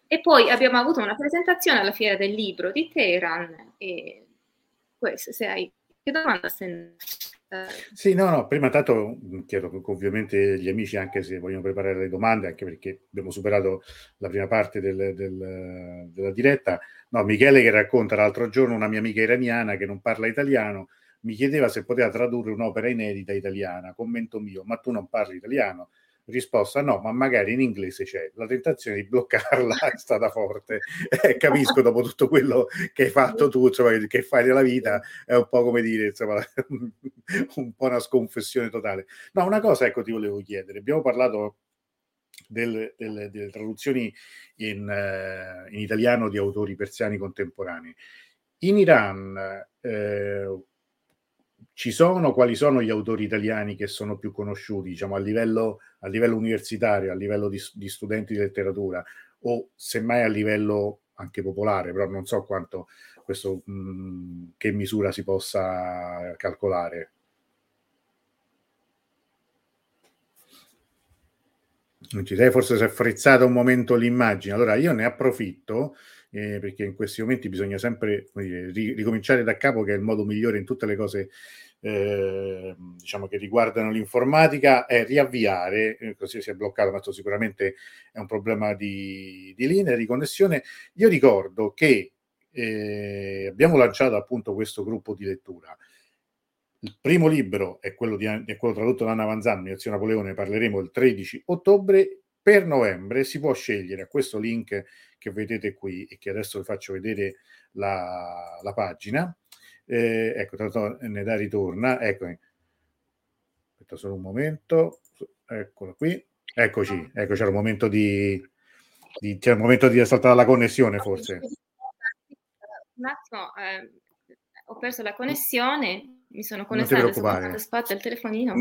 E poi abbiamo avuto una presentazione alla Fiera del Libro di Teheran. E questo, se hai che domanda, se... Sì, no, prima tanto chiedo ovviamente gli amici anche se vogliono preparare le domande, anche perché abbiamo superato la prima parte della diretta. No, Michele che racconta: l'altro giorno una mia amica iraniana che non parla italiano mi chiedeva se poteva tradurre un'opera inedita italiana. Commento mio: ma tu non parli italiano? Risposta: no, ma magari in inglese c'è. La tentazione di bloccarla è stata forte. Capisco, dopo tutto quello che hai fatto tu, insomma, che fai della vita, è un po' come dire, insomma, un po' una sconfessione totale. No, una cosa, ecco, ti volevo chiedere. Abbiamo parlato delle traduzioni in italiano di autori persiani contemporanei. In Iran ci sono, quali sono gli autori italiani che sono più conosciuti, diciamo, a livello universitario, a livello di studenti di letteratura, o semmai a livello anche popolare? Però non so quanto questo, che misura si possa calcolare. Non ci sei, forse si è frizzata un momento l'immagine. Allora io ne approfitto, perché in questi momenti bisogna sempre, come dire, ricominciare da capo, che è il modo migliore in tutte le cose, diciamo, che riguardano l'informatica, è riavviare, così si è bloccato, ma questo sicuramente è un problema di linea, di connessione. Io ricordo che abbiamo lanciato appunto questo gruppo di lettura. Il primo libro è quello tradotto da Anna Vanzan, Mio zio Napoleone, ne parleremo il 13 ottobre. Per novembre si può scegliere, a questo link che vedete qui e che adesso vi faccio vedere la pagina. Ecco, tanto Neda ritorna, eccomi. Aspetta solo un momento, eccolo qui. Eccoci, ecco, c'era un momento di saltare la connessione, forse. Un attimo, ho perso la connessione. Mi sono connessa, sono dato spazio al telefonino.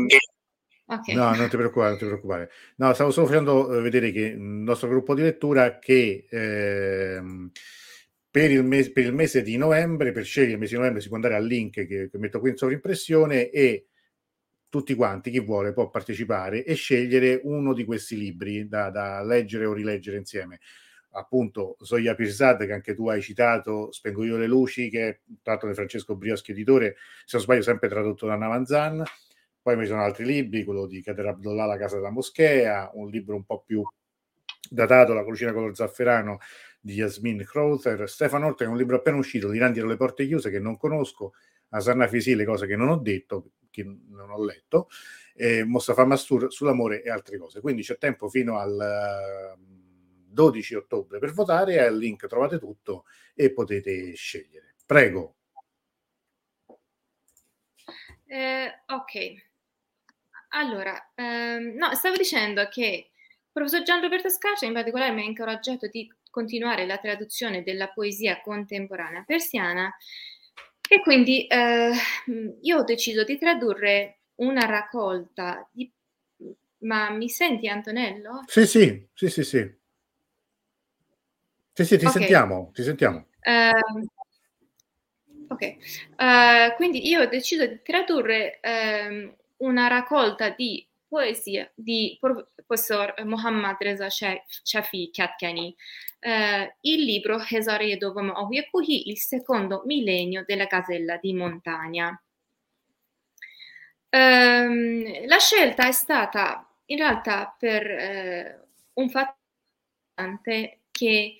Okay. No, non ti preoccupare. No, stavo solo facendo vedere che il nostro gruppo di lettura, che per il mese di novembre, per scegliere il mese di novembre, si può andare al link che metto qui in sovrimpressione, e tutti quanti, chi vuole, può partecipare e scegliere uno di questi libri da leggere o rileggere insieme. Appunto, Zoya Pirzad, che anche tu hai citato, Spengo io le luci, che è tratto da Francesco Brioschi editore, se non sbaglio sempre tradotto da Anna Vanzan. Poi ci sono altri libri, quello di Kader Abdollah, La casa della moschea, un libro un po' più datato, La cucina color zafferano di Yasmin Crowther. Stefano Ortega, un libro appena uscito, L'Iran dietro le porte chiuse, che non conosco. Asarna Fisi, Le cose che non ho detto, che non ho letto. Mostafa Mastur, Sull'amore e altre cose. Quindi c'è tempo fino al 12 ottobre per votare, al link trovate tutto e potete scegliere. Prego. Ok. Allora, no, stavo dicendo che il professor Gianroberto Scarcia in particolare mi ha incoraggiato di continuare la traduzione della poesia contemporanea persiana, e quindi io ho deciso di tradurre una raccolta di... Ma mi senti, Antonello? Sì. Sì, ti okay. Sentiamo. Quindi io ho deciso di tradurre una raccolta di poesia di professor Mohammad Reza Shafi Kadkani, il libro Hezare Dovom Ahuye Kuhi, il secondo millennio della casella di montagna. La scelta è stata in realtà per un fatto importante, che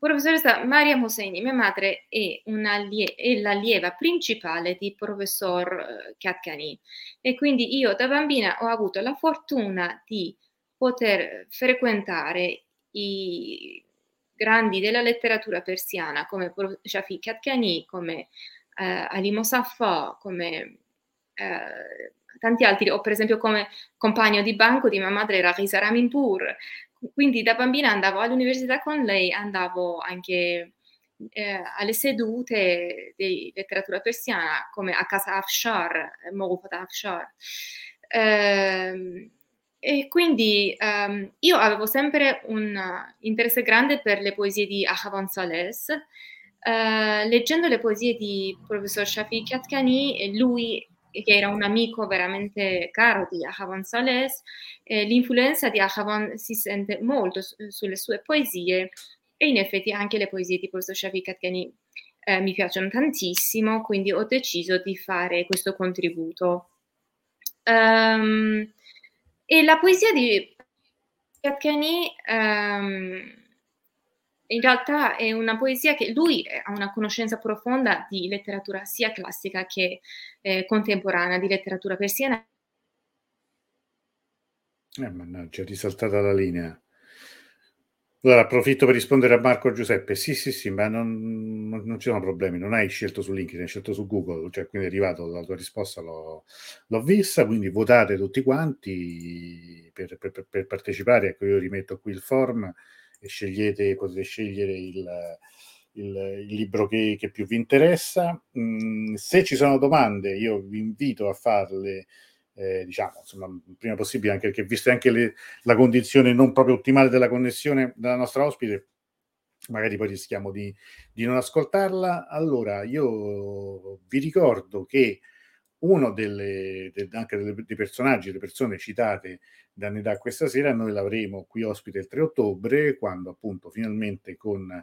professoressa Maria Hosseini, mia madre, è l'allieva principale di professor Kadkani, e quindi io da bambina ho avuto la fortuna di poter frequentare i grandi della letteratura persiana come Shafi Kadkani, come Ali Mosaffar, come tanti altri, o per esempio come compagno di banco di mia madre era Risa Raminpour. Quindi da bambina andavo all'università con lei, andavo anche alle sedute di letteratura persiana, come a casa Afshar, Moghufat Afshar. E quindi io avevo sempre un interesse grande per le poesie di Akhwan Sales. Leggendo le poesie di professor Shafi Kadkani, lui che era un amico veramente caro di Ahavan Saleh, l'influenza di Ahavan si sente molto sulle sue poesie, e in effetti anche le poesie di questo Shafiq Adghani mi piacciono tantissimo, quindi ho deciso di fare questo contributo. E la poesia di Adghani in realtà è una poesia che lui ha una conoscenza profonda di letteratura sia classica che contemporanea, di letteratura persiana. Mannaggia, risaltata la linea. Allora approfitto per rispondere a Marco Giuseppe. Sì, ma non ci sono problemi, non hai scelto su LinkedIn, hai scelto su Google, cioè quindi è arrivato la tua risposta, l'ho vista, quindi votate tutti quanti per partecipare. Ecco, io rimetto qui il form e potete scegliere il libro che più vi interessa. Se ci sono domande, io vi invito a farle, prima possibile, anche perché viste anche la condizione non proprio ottimale della connessione della nostra ospite, magari poi rischiamo di non ascoltarla. Allora, io vi ricordo che uno dei personaggi, le persone citate da Neda questa sera, noi l'avremo qui ospite il 3 ottobre, quando appunto finalmente con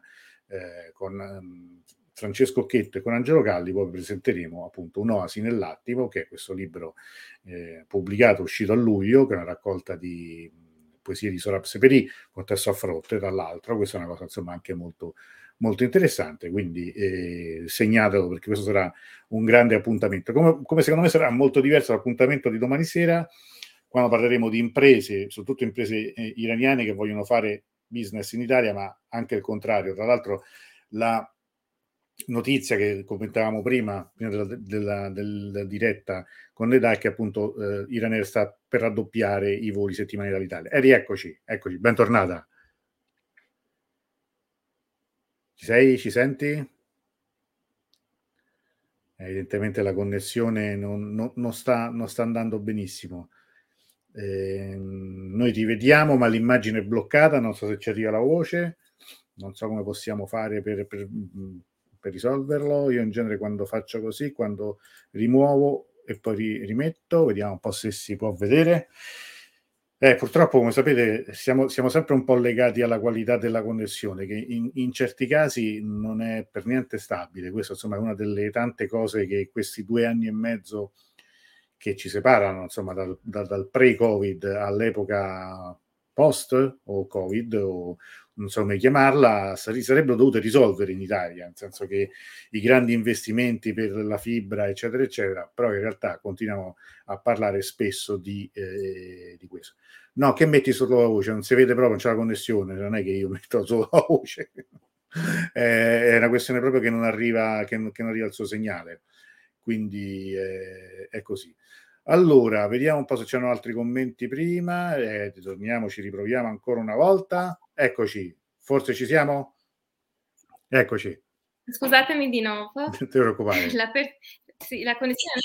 Francesco Occhetto e con Angelo Galli poi presenteremo appunto Un'oasi nell'attimo, che è questo libro pubblicato, uscito a luglio, che è una raccolta di poesie di Sohrab Sepehri con testo a frotte, tra l'altro. Questa è una cosa insomma anche molto molto interessante, quindi segnatelo, perché questo sarà un grande appuntamento, come secondo me sarà molto diverso l'appuntamento di domani sera, quando parleremo di imprese, soprattutto imprese iraniane che vogliono fare business in Italia, ma anche il contrario. Tra l'altro la notizia che commentavamo prima della diretta con Neda è che appunto Iranair sta per raddoppiare i voli settimanali dall'Italia. Eccoci, bentornata. Ci sei? Ci senti? Evidentemente la connessione non sta andando benissimo. Noi ti vediamo, ma l'immagine è bloccata, non so se ci arriva la voce, non so come possiamo fare per risolverlo. Io in genere quando faccio così, quando rimuovo e poi rimetto, vediamo un po' se si può vedere. Purtroppo, come sapete, siamo sempre un po' legati alla qualità della connessione, che in certi casi non è per niente stabile. Questa, insomma, è una delle tante cose che questi 2 anni e mezzo che ci separano, insomma, dal pre-Covid all'epoca post o Covid, o non so come chiamarla, sarebbero dovute risolvere in Italia, nel senso che i grandi investimenti per la fibra, eccetera, eccetera, però in realtà continuiamo a parlare spesso di questo. No, che metti sotto la voce? Non si vede proprio, non c'è la connessione, non è che io metto sotto la voce, è una questione proprio che non arriva il suo segnale, quindi è così. Allora, vediamo un po' se c'erano altri commenti prima, torniamoci, riproviamo ancora una volta. Eccoci, forse ci siamo? Eccoci. Scusatemi di nuovo. Non ti preoccupare. La connessione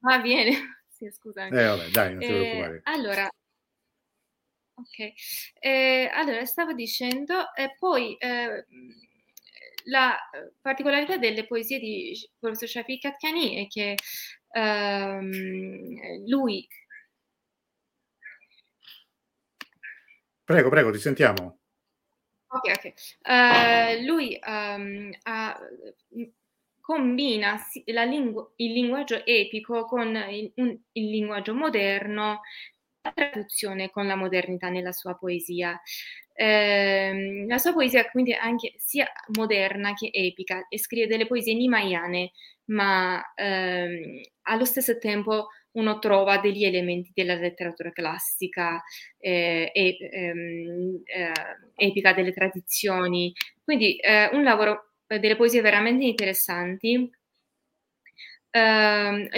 va bene. Sì, scusa. Vabbè, dai, non ti preoccupare. Allora, ok. Allora, stavo dicendo, poi la particolarità delle poesie di professor Shafiq Adghani è che lui... Prego, ti sentiamo. Ok. Lui combina il linguaggio epico con il linguaggio moderno, la traduzione con la modernità nella sua poesia. La sua poesia quindi è anche sia moderna che epica, e scrive delle poesie nimayane, ma allo stesso tempo uno trova degli elementi della letteratura classica epica, delle tradizioni, quindi un lavoro delle poesie veramente interessanti.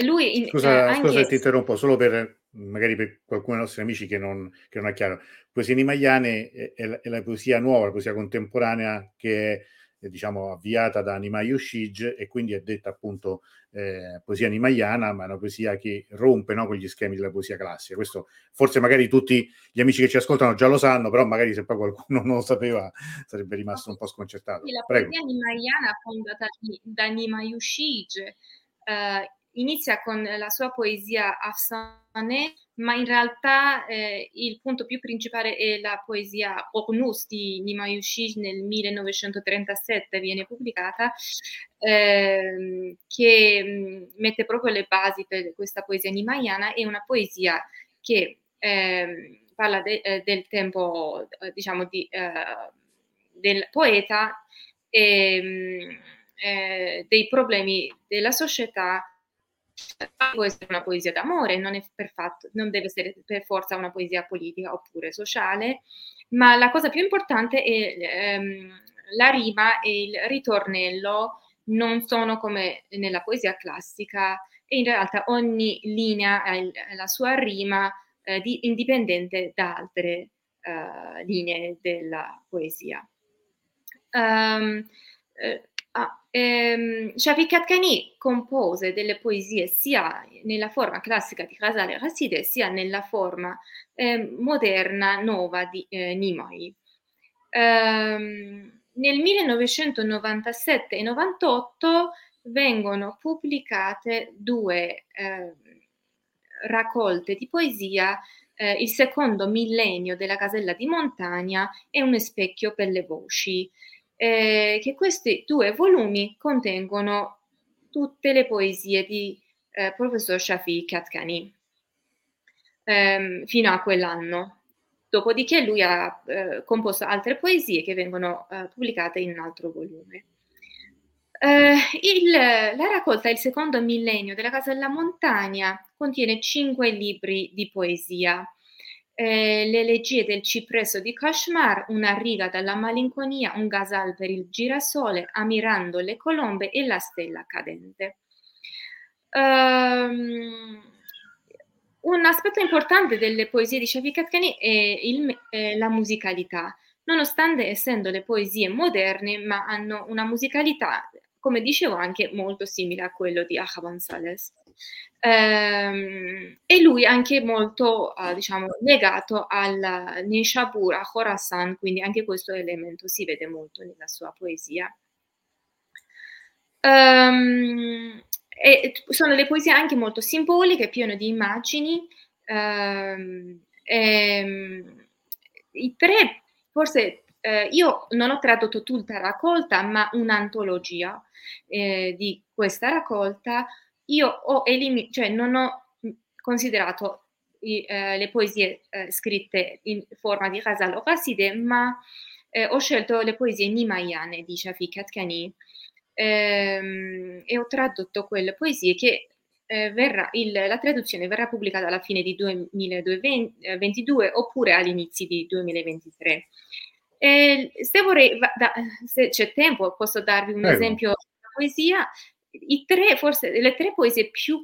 Lui scusa ti interrompo, solo per magari per qualcuno dei nostri amici che non è chiaro. Poesie nimayane è la poesia nuova, la poesia contemporanea che è avviata da Nimai Yushij, e quindi è detta appunto poesia nimayana, ma è una poesia che rompe, no, con gli schemi della poesia classica. Questo forse magari tutti gli amici che ci ascoltano già lo sanno, però magari se poi qualcuno non lo sapeva sarebbe rimasto un po' sconcertato. La poesia nimayana fondata da Nimai Yushij inizia con la sua poesia Afsane, ma in realtà il punto più principale è la poesia Ognus di Nima Yushij, nel 1937 viene pubblicata, che mette proprio le basi per questa poesia nimaiana. È una poesia che parla del tempo, diciamo, del poeta e dei problemi della società. Può essere una poesia d'amore, non deve essere per forza una poesia politica oppure sociale, ma la cosa più importante è la rima e il ritornello. Non sono come nella poesia classica, e in realtà ogni linea ha la sua rima indipendente da altre linee della poesia. Shafikat Kani compose delle poesie sia nella forma classica di Ghazali e Qaside, sia nella forma moderna, nuova di Nimai. Nel 1997 e 98 vengono pubblicate due raccolte di poesia, Il secondo millennio della casella di montagna e Un specchio per le voci. Che questi due volumi contengono tutte le poesie di professor Shafikat Kani fino a quell'anno. Dopodiché lui ha composto altre poesie che vengono pubblicate in un altro volume. La raccolta Il secondo millennio della casella montagna contiene 5 libri di poesia. Le elegie del cipresso di Kashmar, Una riga dalla malinconia, Un ghazal per il girasole, Ammirando le colombe e La stella cadente. Un aspetto importante delle poesie di Shafikat Kani è la musicalità, nonostante essendo le poesie moderne, ma hanno una musicalità, come dicevo, anche molto simile a quello di Akhavan Sales. E lui anche molto legato al Nishabur, a Khorasan, quindi anche questo elemento si vede molto nella sua poesia. E sono le poesie anche molto simboliche, piene di immagini. I tre, forse io non ho tradotto tutta la raccolta, ma un'antologia di questa raccolta. Io non ho considerato le poesie scritte in forma di ghazal o qaside, ma ho scelto le poesie nimaiane di Shafikat Kani e ho tradotto quelle poesie che la traduzione verrà pubblicata alla fine di 2022 oppure all'inizio di 2023. Se c'è tempo posso darvi un esempio di poesia. Le tre poesie più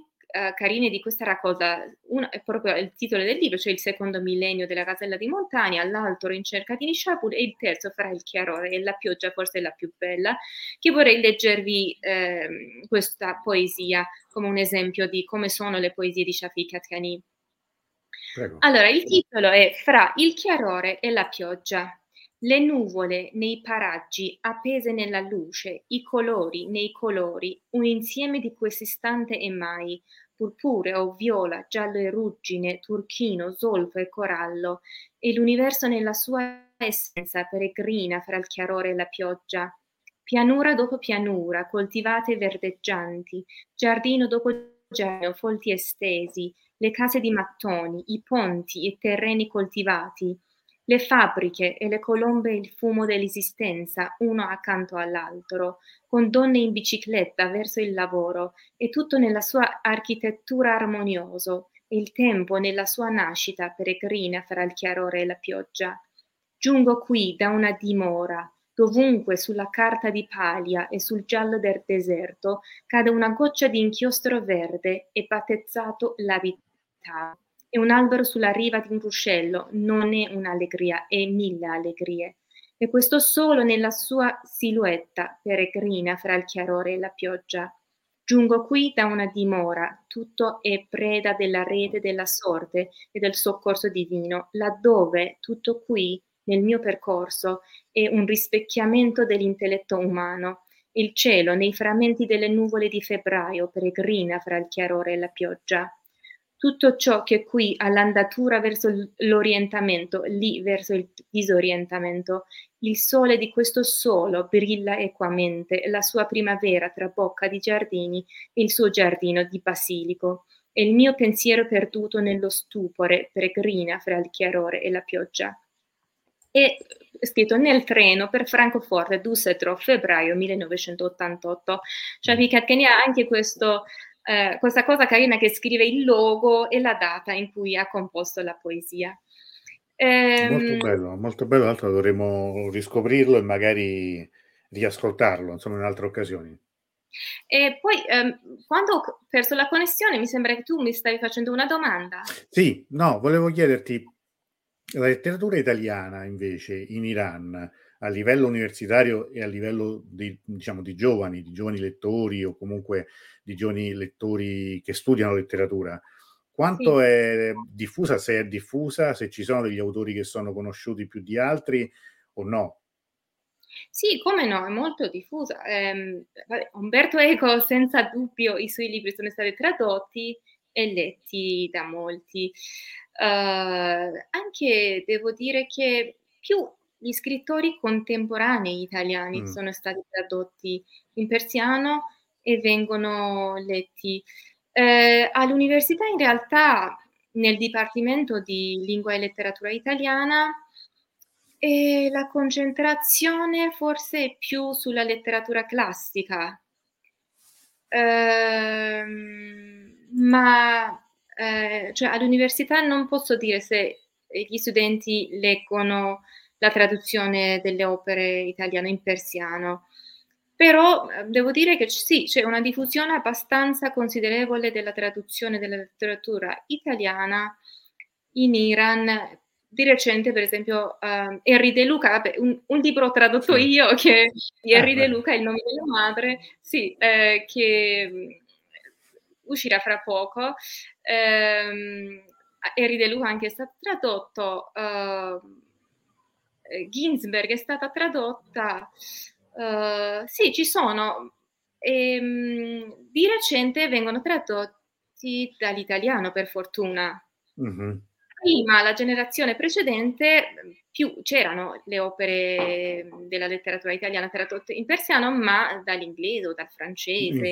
carine di questa raccolta, una è proprio il titolo del libro, cioè Il secondo millennio della casella di montagna, l'altro In cerca di Nishapur e il terzo Fra il chiarore e la pioggia, forse la più bella, che vorrei leggervi questa poesia come un esempio di come sono le poesie di Shafikat Kani. Prego. Allora, il titolo è Fra il chiarore e la pioggia. Le nuvole nei paraggi appese nella luce, i colori nei colori, un insieme di quest'istante e mai, purpureo, viola, giallo e ruggine, turchino, zolfo e corallo, e l'universo nella sua essenza peregrina fra il chiarore e la pioggia. Pianura dopo pianura, coltivate e verdeggianti, giardino dopo giardino, folti estesi, le case di mattoni, i ponti e terreni coltivati, le fabbriche e le colombe e il fumo dell'esistenza, uno accanto all'altro, con donne in bicicletta verso il lavoro, e tutto nella sua architettura armonioso, e il tempo nella sua nascita peregrina fra il chiarore e la pioggia. Giungo qui da una dimora, dovunque sulla carta di paglia e sul giallo del deserto cade una goccia di inchiostro verde e battezzato la vita. E un albero sulla riva di un ruscello non è un'allegria, è mille allegrie. E questo solo nella sua silhouetta peregrina fra il chiarore e la pioggia. Giungo qui da una dimora, tutto è preda della rete della sorte e del soccorso divino, laddove tutto qui, nel mio percorso, è un rispecchiamento dell'intelletto umano Il cielo nei frammenti delle nuvole di febbraio peregrina fra il chiarore e la pioggia. Tutto ciò che qui all'andatura verso l'orientamento, lì verso il disorientamento, il sole di questo solo brilla equamente, la sua primavera tra bocca di giardini e il suo giardino di basilico, e il mio pensiero perduto nello stupore peregrina fra il chiarore e la pioggia. E scritto nel treno per Francoforte, Düsseldorf, febbraio 1988. Cioè, Pikatken ha anche questo... questa cosa carina che scrive il logo e la data in cui ha composto la poesia. Molto bello, altro dovremo riscoprirlo e magari riascoltarlo, insomma, in altre occasioni. E poi, quando ho perso la connessione, mi sembra che tu mi stavi facendo una domanda. Sì, no, volevo chiederti, la letteratura italiana invece in Iran, a livello universitario e a livello di, diciamo, di giovani lettori o comunque di giovani lettori che studiano letteratura, quanto sì. È diffusa, se è diffusa, se ci sono degli autori che sono conosciuti più di altri o no? Sì, come no, è molto diffusa. Umberto Eco, senza dubbio, i suoi libri sono stati tradotti e letti da molti. Anche devo dire che più gli scrittori contemporanei italiani sono stati tradotti in persiano e vengono letti. All'università, in realtà, nel Dipartimento di Lingua e Letteratura Italiana, la concentrazione forse è più sulla letteratura classica, cioè, all'università non posso dire se gli studenti leggono la traduzione delle opere italiane in persiano. Però devo dire che sì, c'è una diffusione abbastanza considerevole della traduzione della letteratura italiana in Iran. Di recente, per esempio, Henri De Luca, un libro tradotto io, che di Henri De Luca, Il nome della madre, sì, che uscirà fra poco. Henri De Luca anche è stato tradotto, Ginsberg è stata tradotta, sì, ci sono, di recente vengono tradotti dall'italiano, per fortuna. Prima, la generazione precedente, più c'erano le opere della letteratura italiana tradotte in persiano, ma dall'inglese o dal francese.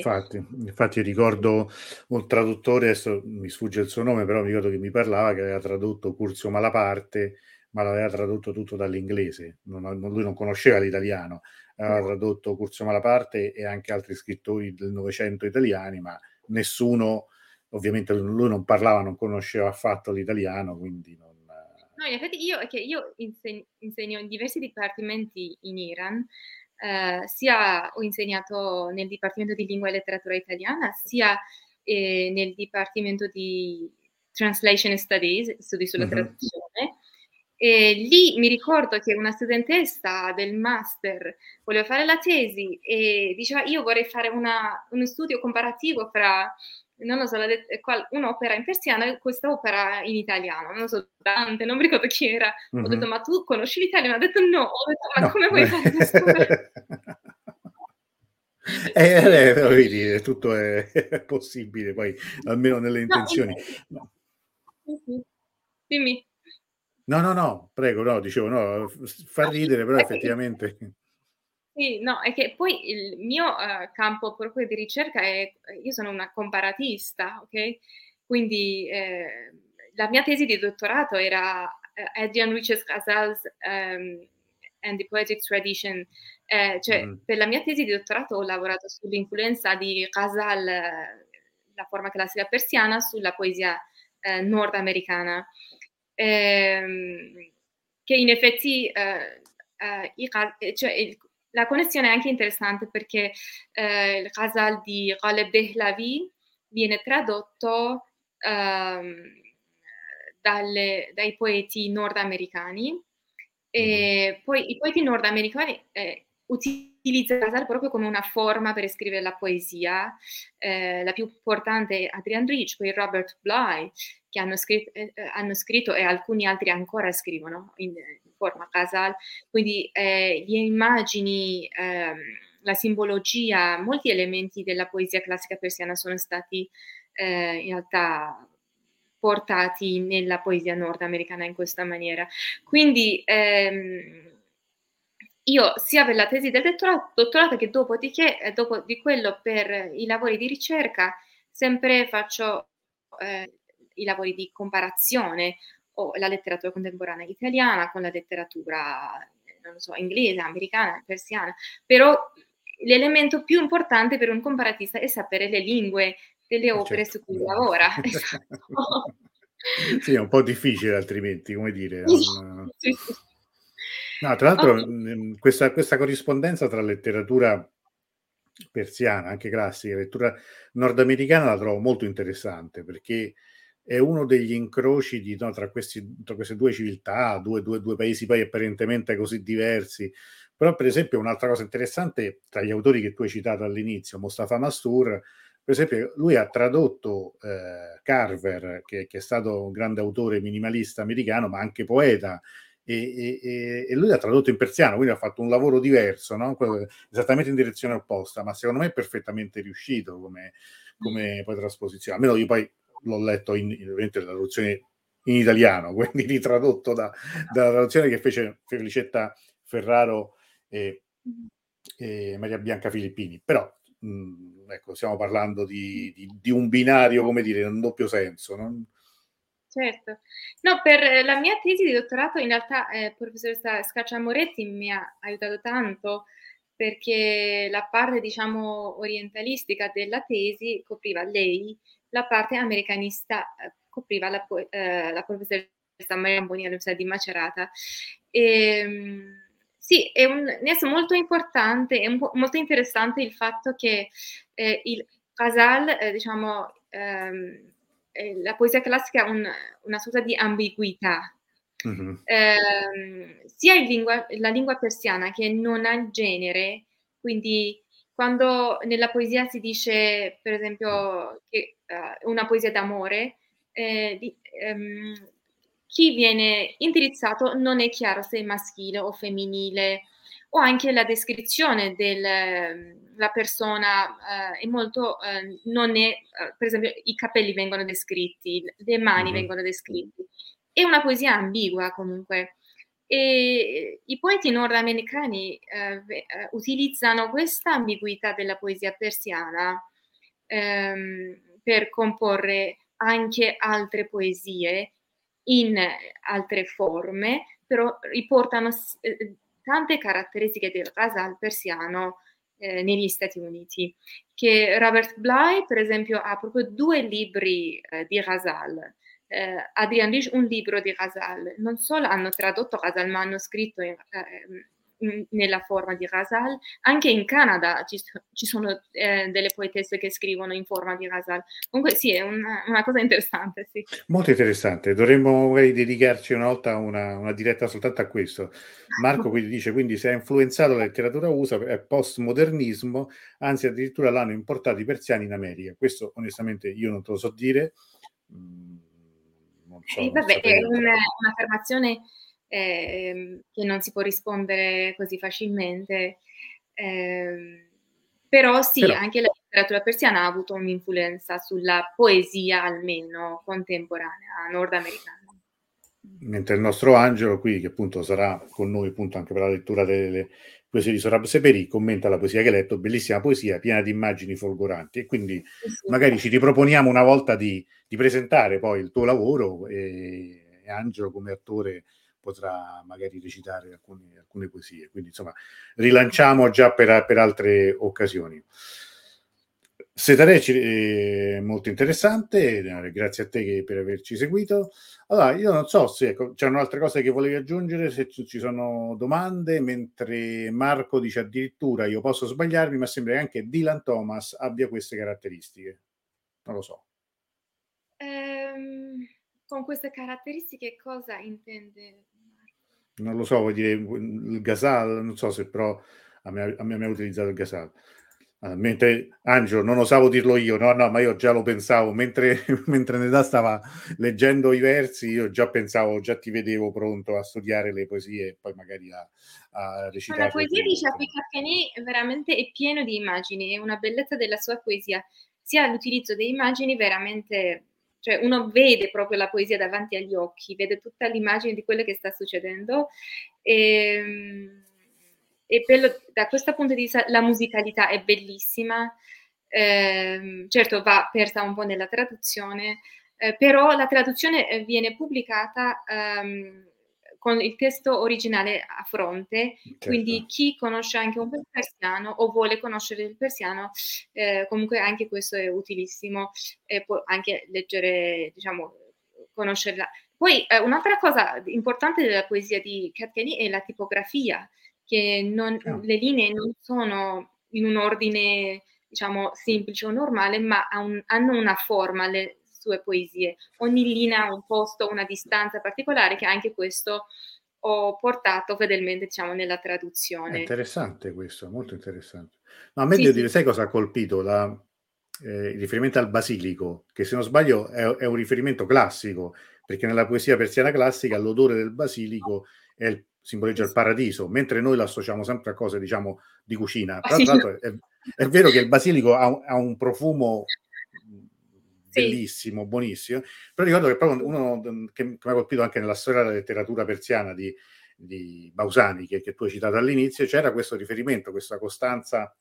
Infatti ricordo un traduttore, adesso mi sfugge il suo nome, però mi ricordo che mi parlava, che aveva tradotto Curzio Malaparte, ma l'aveva tradotto tutto dall'inglese, lui non conosceva l'italiano, aveva tradotto Curzio Malaparte e anche altri scrittori del Novecento italiani, ma nessuno, ovviamente lui non parlava, non conosceva affatto l'italiano, quindi non... No, in effetti io insegno in diversi dipartimenti in Iran, sia ho insegnato nel Dipartimento di Lingua e Letteratura Italiana, sia nel Dipartimento di Translation Studies, studi sulla traduzione. E lì mi ricordo che una studentessa del master voleva fare la tesi e diceva: io vorrei fare uno studio comparativo fra, non lo so, un'opera in persiano e questa opera in italiano, non lo so, Dante, non mi ricordo chi era. Ho detto: ma tu conosci l'italiano? Ha detto no. Ho detto: ma no, come vuoi fare questo? Tutto è possibile, poi, almeno nelle intenzioni. No. Dimmi. No, prego, no, dicevo, no, fa ridere, però effettivamente... Sì, no, è che poi il mio campo proprio di ricerca è... Io sono una comparatista, ok? Quindi la mia tesi di dottorato era Adrian Richards Ghazals and the Poetic Tradition. Cioè, per la mia tesi di dottorato ho lavorato sull'influenza di Ghazal, la forma classica persiana, sulla poesia nordamericana. Che in effetti la connessione è anche interessante, perché il Ghazal di Ghaleb Dehlavi viene tradotto dai poeti nordamericani, e poi i poeti nordamericani utilizzano il Ghazal proprio come una forma per scrivere la poesia. La più importante è Adrian Rich, poi Robert Bly, che hanno scritto e alcuni altri ancora scrivono in forma ghazal. Quindi le immagini, la simbologia, molti elementi della poesia classica persiana sono stati in realtà portati nella poesia nordamericana in questa maniera. Quindi io sia per la tesi del dottorato che dopo di quello per i lavori di ricerca sempre faccio i lavori di comparazione o la letteratura contemporanea italiana con la letteratura inglese, americana, persiana, però l'elemento più importante per un comparatista è sapere le lingue delle opere su cui lavora. Esatto. Sì, è un po' difficile altrimenti, come dire. No, tra l'altro questa corrispondenza tra letteratura persiana, anche classica, letteratura nordamericana la trovo molto interessante, perché è uno degli incroci tra queste due civiltà, due paesi poi apparentemente così diversi. Però per esempio un'altra cosa interessante, tra gli autori che tu hai citato all'inizio, Mostafa Mastur, per esempio, lui ha tradotto Carver, che è stato un grande autore minimalista americano, ma anche poeta, e lui l'ha tradotto in persiano, quindi ha fatto un lavoro diverso, no? Esattamente in direzione opposta, ma secondo me è perfettamente riuscito come poi trasposizione. Almeno io poi l'ho letto ovviamente la traduzione in italiano, quindi ritradotto dalla traduzione che fece Felicetta Ferraro e Maria Bianca Filippini. Però ecco, stiamo parlando di un binario, come dire, in un doppio senso, no? Certo. No, per la mia tesi di dottorato in realtà professoressa Scarcia Moretti mi ha aiutato tanto, perché la parte, diciamo, orientalistica della tesi copriva lei, la parte americanista copriva la professoressa Maria Amboni all'Università di Macerata. Sì, è molto importante, è molto interessante il fatto che il ghazal, la poesia classica ha una sorta di ambiguità. Mm-hmm. Sia la lingua persiana che non ha genere, quindi quando nella poesia si dice, per esempio, che una poesia d'amore, chi viene indirizzato non è chiaro se è maschile o femminile, o anche la descrizione della persona è molto non è, per esempio, i capelli vengono descritti, le mani mm-hmm. vengono descritte. È una poesia ambigua comunque. E i poeti nordamericani utilizzano questa ambiguità della poesia persiana per comporre anche altre poesie in altre forme, però riportano tante caratteristiche del ghazal persiano negli Stati Uniti, che Robert Bly, per esempio, ha proprio due libri di ghazal. Adrian Rich un libro di ghazal, non solo hanno tradotto ghazal ma hanno scritto nella forma di ghazal. Anche in Canada ci sono delle poetesse che scrivono in forma di ghazal. Comunque sì, è una cosa interessante, sì. Molto interessante, dovremmo dedicarci una volta una diretta soltanto a questo. Marco quindi dice, quindi se ha influenzato la letteratura USA è postmodernismo, anzi addirittura l'hanno importato i persiani in America. Questo onestamente io non te lo so dire. Vabbè, è un'affermazione che non si può rispondere così facilmente, però sì, però anche la letteratura persiana ha avuto un'influenza sulla poesia almeno contemporanea nordamericana. Mentre il nostro Angelo qui, che appunto sarà con noi appunto anche per la lettura delle poesie di Sohrab Sepehri, commenta la poesia che hai letto, bellissima poesia, piena di immagini folgoranti, e quindi sì. Magari ci riproponiamo una volta di presentare poi il tuo lavoro, e Angelo come attore potrà magari recitare alcune poesie, quindi insomma rilanciamo già per altre occasioni. Setareci è molto interessante, grazie a te per averci seguito. Allora, io non so se c'erano altre cose che volevi aggiungere, se ci sono domande, mentre Marco dice addirittura, io posso sbagliarmi, ma sembra che anche Dylan Thomas abbia queste caratteristiche. Non lo so. Con queste caratteristiche cosa intende Marco? Non lo so, vuol dire il ghazal, non so se però a me ha utilizzato il ghazal. mentre Angelo, non osavo dirlo io, no, ma io già lo pensavo, mentre Neda stava leggendo i versi, io già pensavo, già ti vedevo pronto a studiare le poesie e poi magari a recitare. La poesia di Shafiq Haqqani veramente è pieno di immagini, è una bellezza della sua poesia, sia l'utilizzo delle immagini veramente, cioè uno vede proprio la poesia davanti agli occhi, vede tutta l'immagine di quello che sta succedendo, e da questo punto di vista la musicalità è bellissima, certo va persa un po' nella traduzione, però la traduzione viene pubblicata con il testo originale a fronte, certo. Quindi chi conosce anche un po' il persiano o vuole conoscere il persiano, comunque anche questo è utilissimo, può anche leggere, diciamo, conoscerla. Poi un'altra cosa importante della poesia di Katkani è la tipografia, che le linee non sono in un ordine, diciamo, semplice o normale, ma hanno una forma, le sue poesie. Ogni linea ha un posto, una distanza particolare, che anche questo ho portato fedelmente, diciamo, nella traduzione. È interessante questo, molto interessante. Ma a me, devo dire, sai cosa ha colpito? Il riferimento al basilico, che se non sbaglio è un riferimento classico, perché nella poesia persiana classica l'odore del basilico è simboleggia il paradiso, mentre noi lo associamo sempre a cose, diciamo, di cucina. Tra l'altro è vero che il basilico ha un profumo bellissimo, buonissimo, però ricordo che proprio uno che mi ha colpito anche nella storia della letteratura persiana di Bausani, che tu hai citato all'inizio, c'era questo riferimento, questa costanza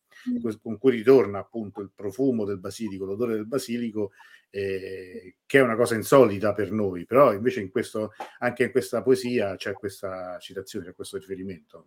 con cui ritorna appunto il profumo del basilico, l'odore del basilico, che è una cosa insolita per noi, però invece anche in questa poesia c'è questa citazione, c'è questo riferimento.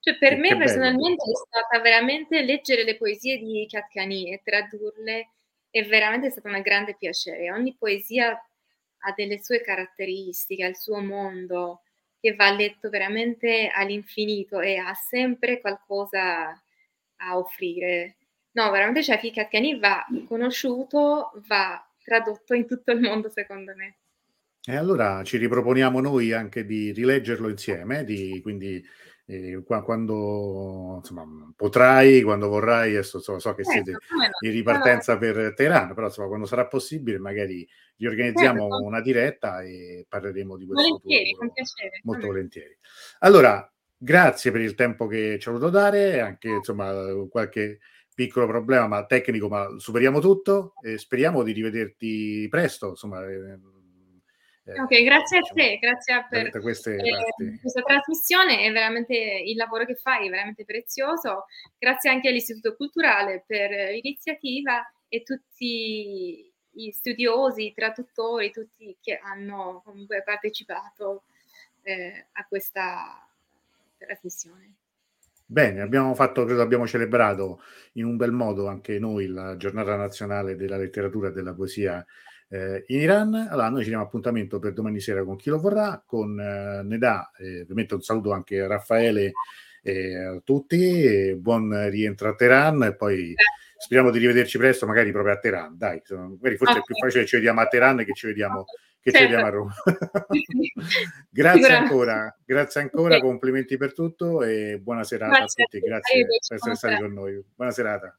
Cioè, per me personalmente è stata veramente leggere le poesie di Katkani e tradurle, è veramente stata una grande piacere. Ogni poesia ha delle sue caratteristiche, ha il suo mondo, che va letto veramente all'infinito e ha sempre qualcosa a offrire. No, veramente Shafiq Haqqani va conosciuto, va tradotto in tutto il mondo, secondo me. E allora ci riproponiamo noi anche di rileggerlo insieme, quindi quando, insomma, potrai, quando vorrai, so che siete in ripartenza per Teheran, però insomma, quando sarà possibile magari riorganizziamo una diretta e parleremo di questo. Volentieri, con piacere. Molto volentieri. Allora, grazie per il tempo che ci ha voluto dare, anche insomma qualche piccolo problema tecnico, ma superiamo tutto e speriamo di rivederti presto, insomma. Ok, grazie, diciamo, a te, grazie per questa trasmissione, è veramente, il lavoro che fai è veramente prezioso, grazie anche all'Istituto Culturale per l'iniziativa e tutti gli studiosi, i traduttori, tutti che hanno comunque partecipato a questa trasmissione. Bene, abbiamo celebrato in un bel modo anche noi la giornata nazionale della letteratura e della poesia in Iran. Allora noi ci diamo appuntamento per domani sera con Chi lo vorrà, con Neda, ovviamente un saluto anche a Raffaele e a tutti, buon rientro a Teheran e poi speriamo di rivederci presto, magari proprio a Teheran, dai, magari forse è più facile che ci vediamo a Teheran che ci vediamo a Roma. grazie ancora, complimenti per tutto e buona serata a tutti, grazie per essere stati con noi, buona serata.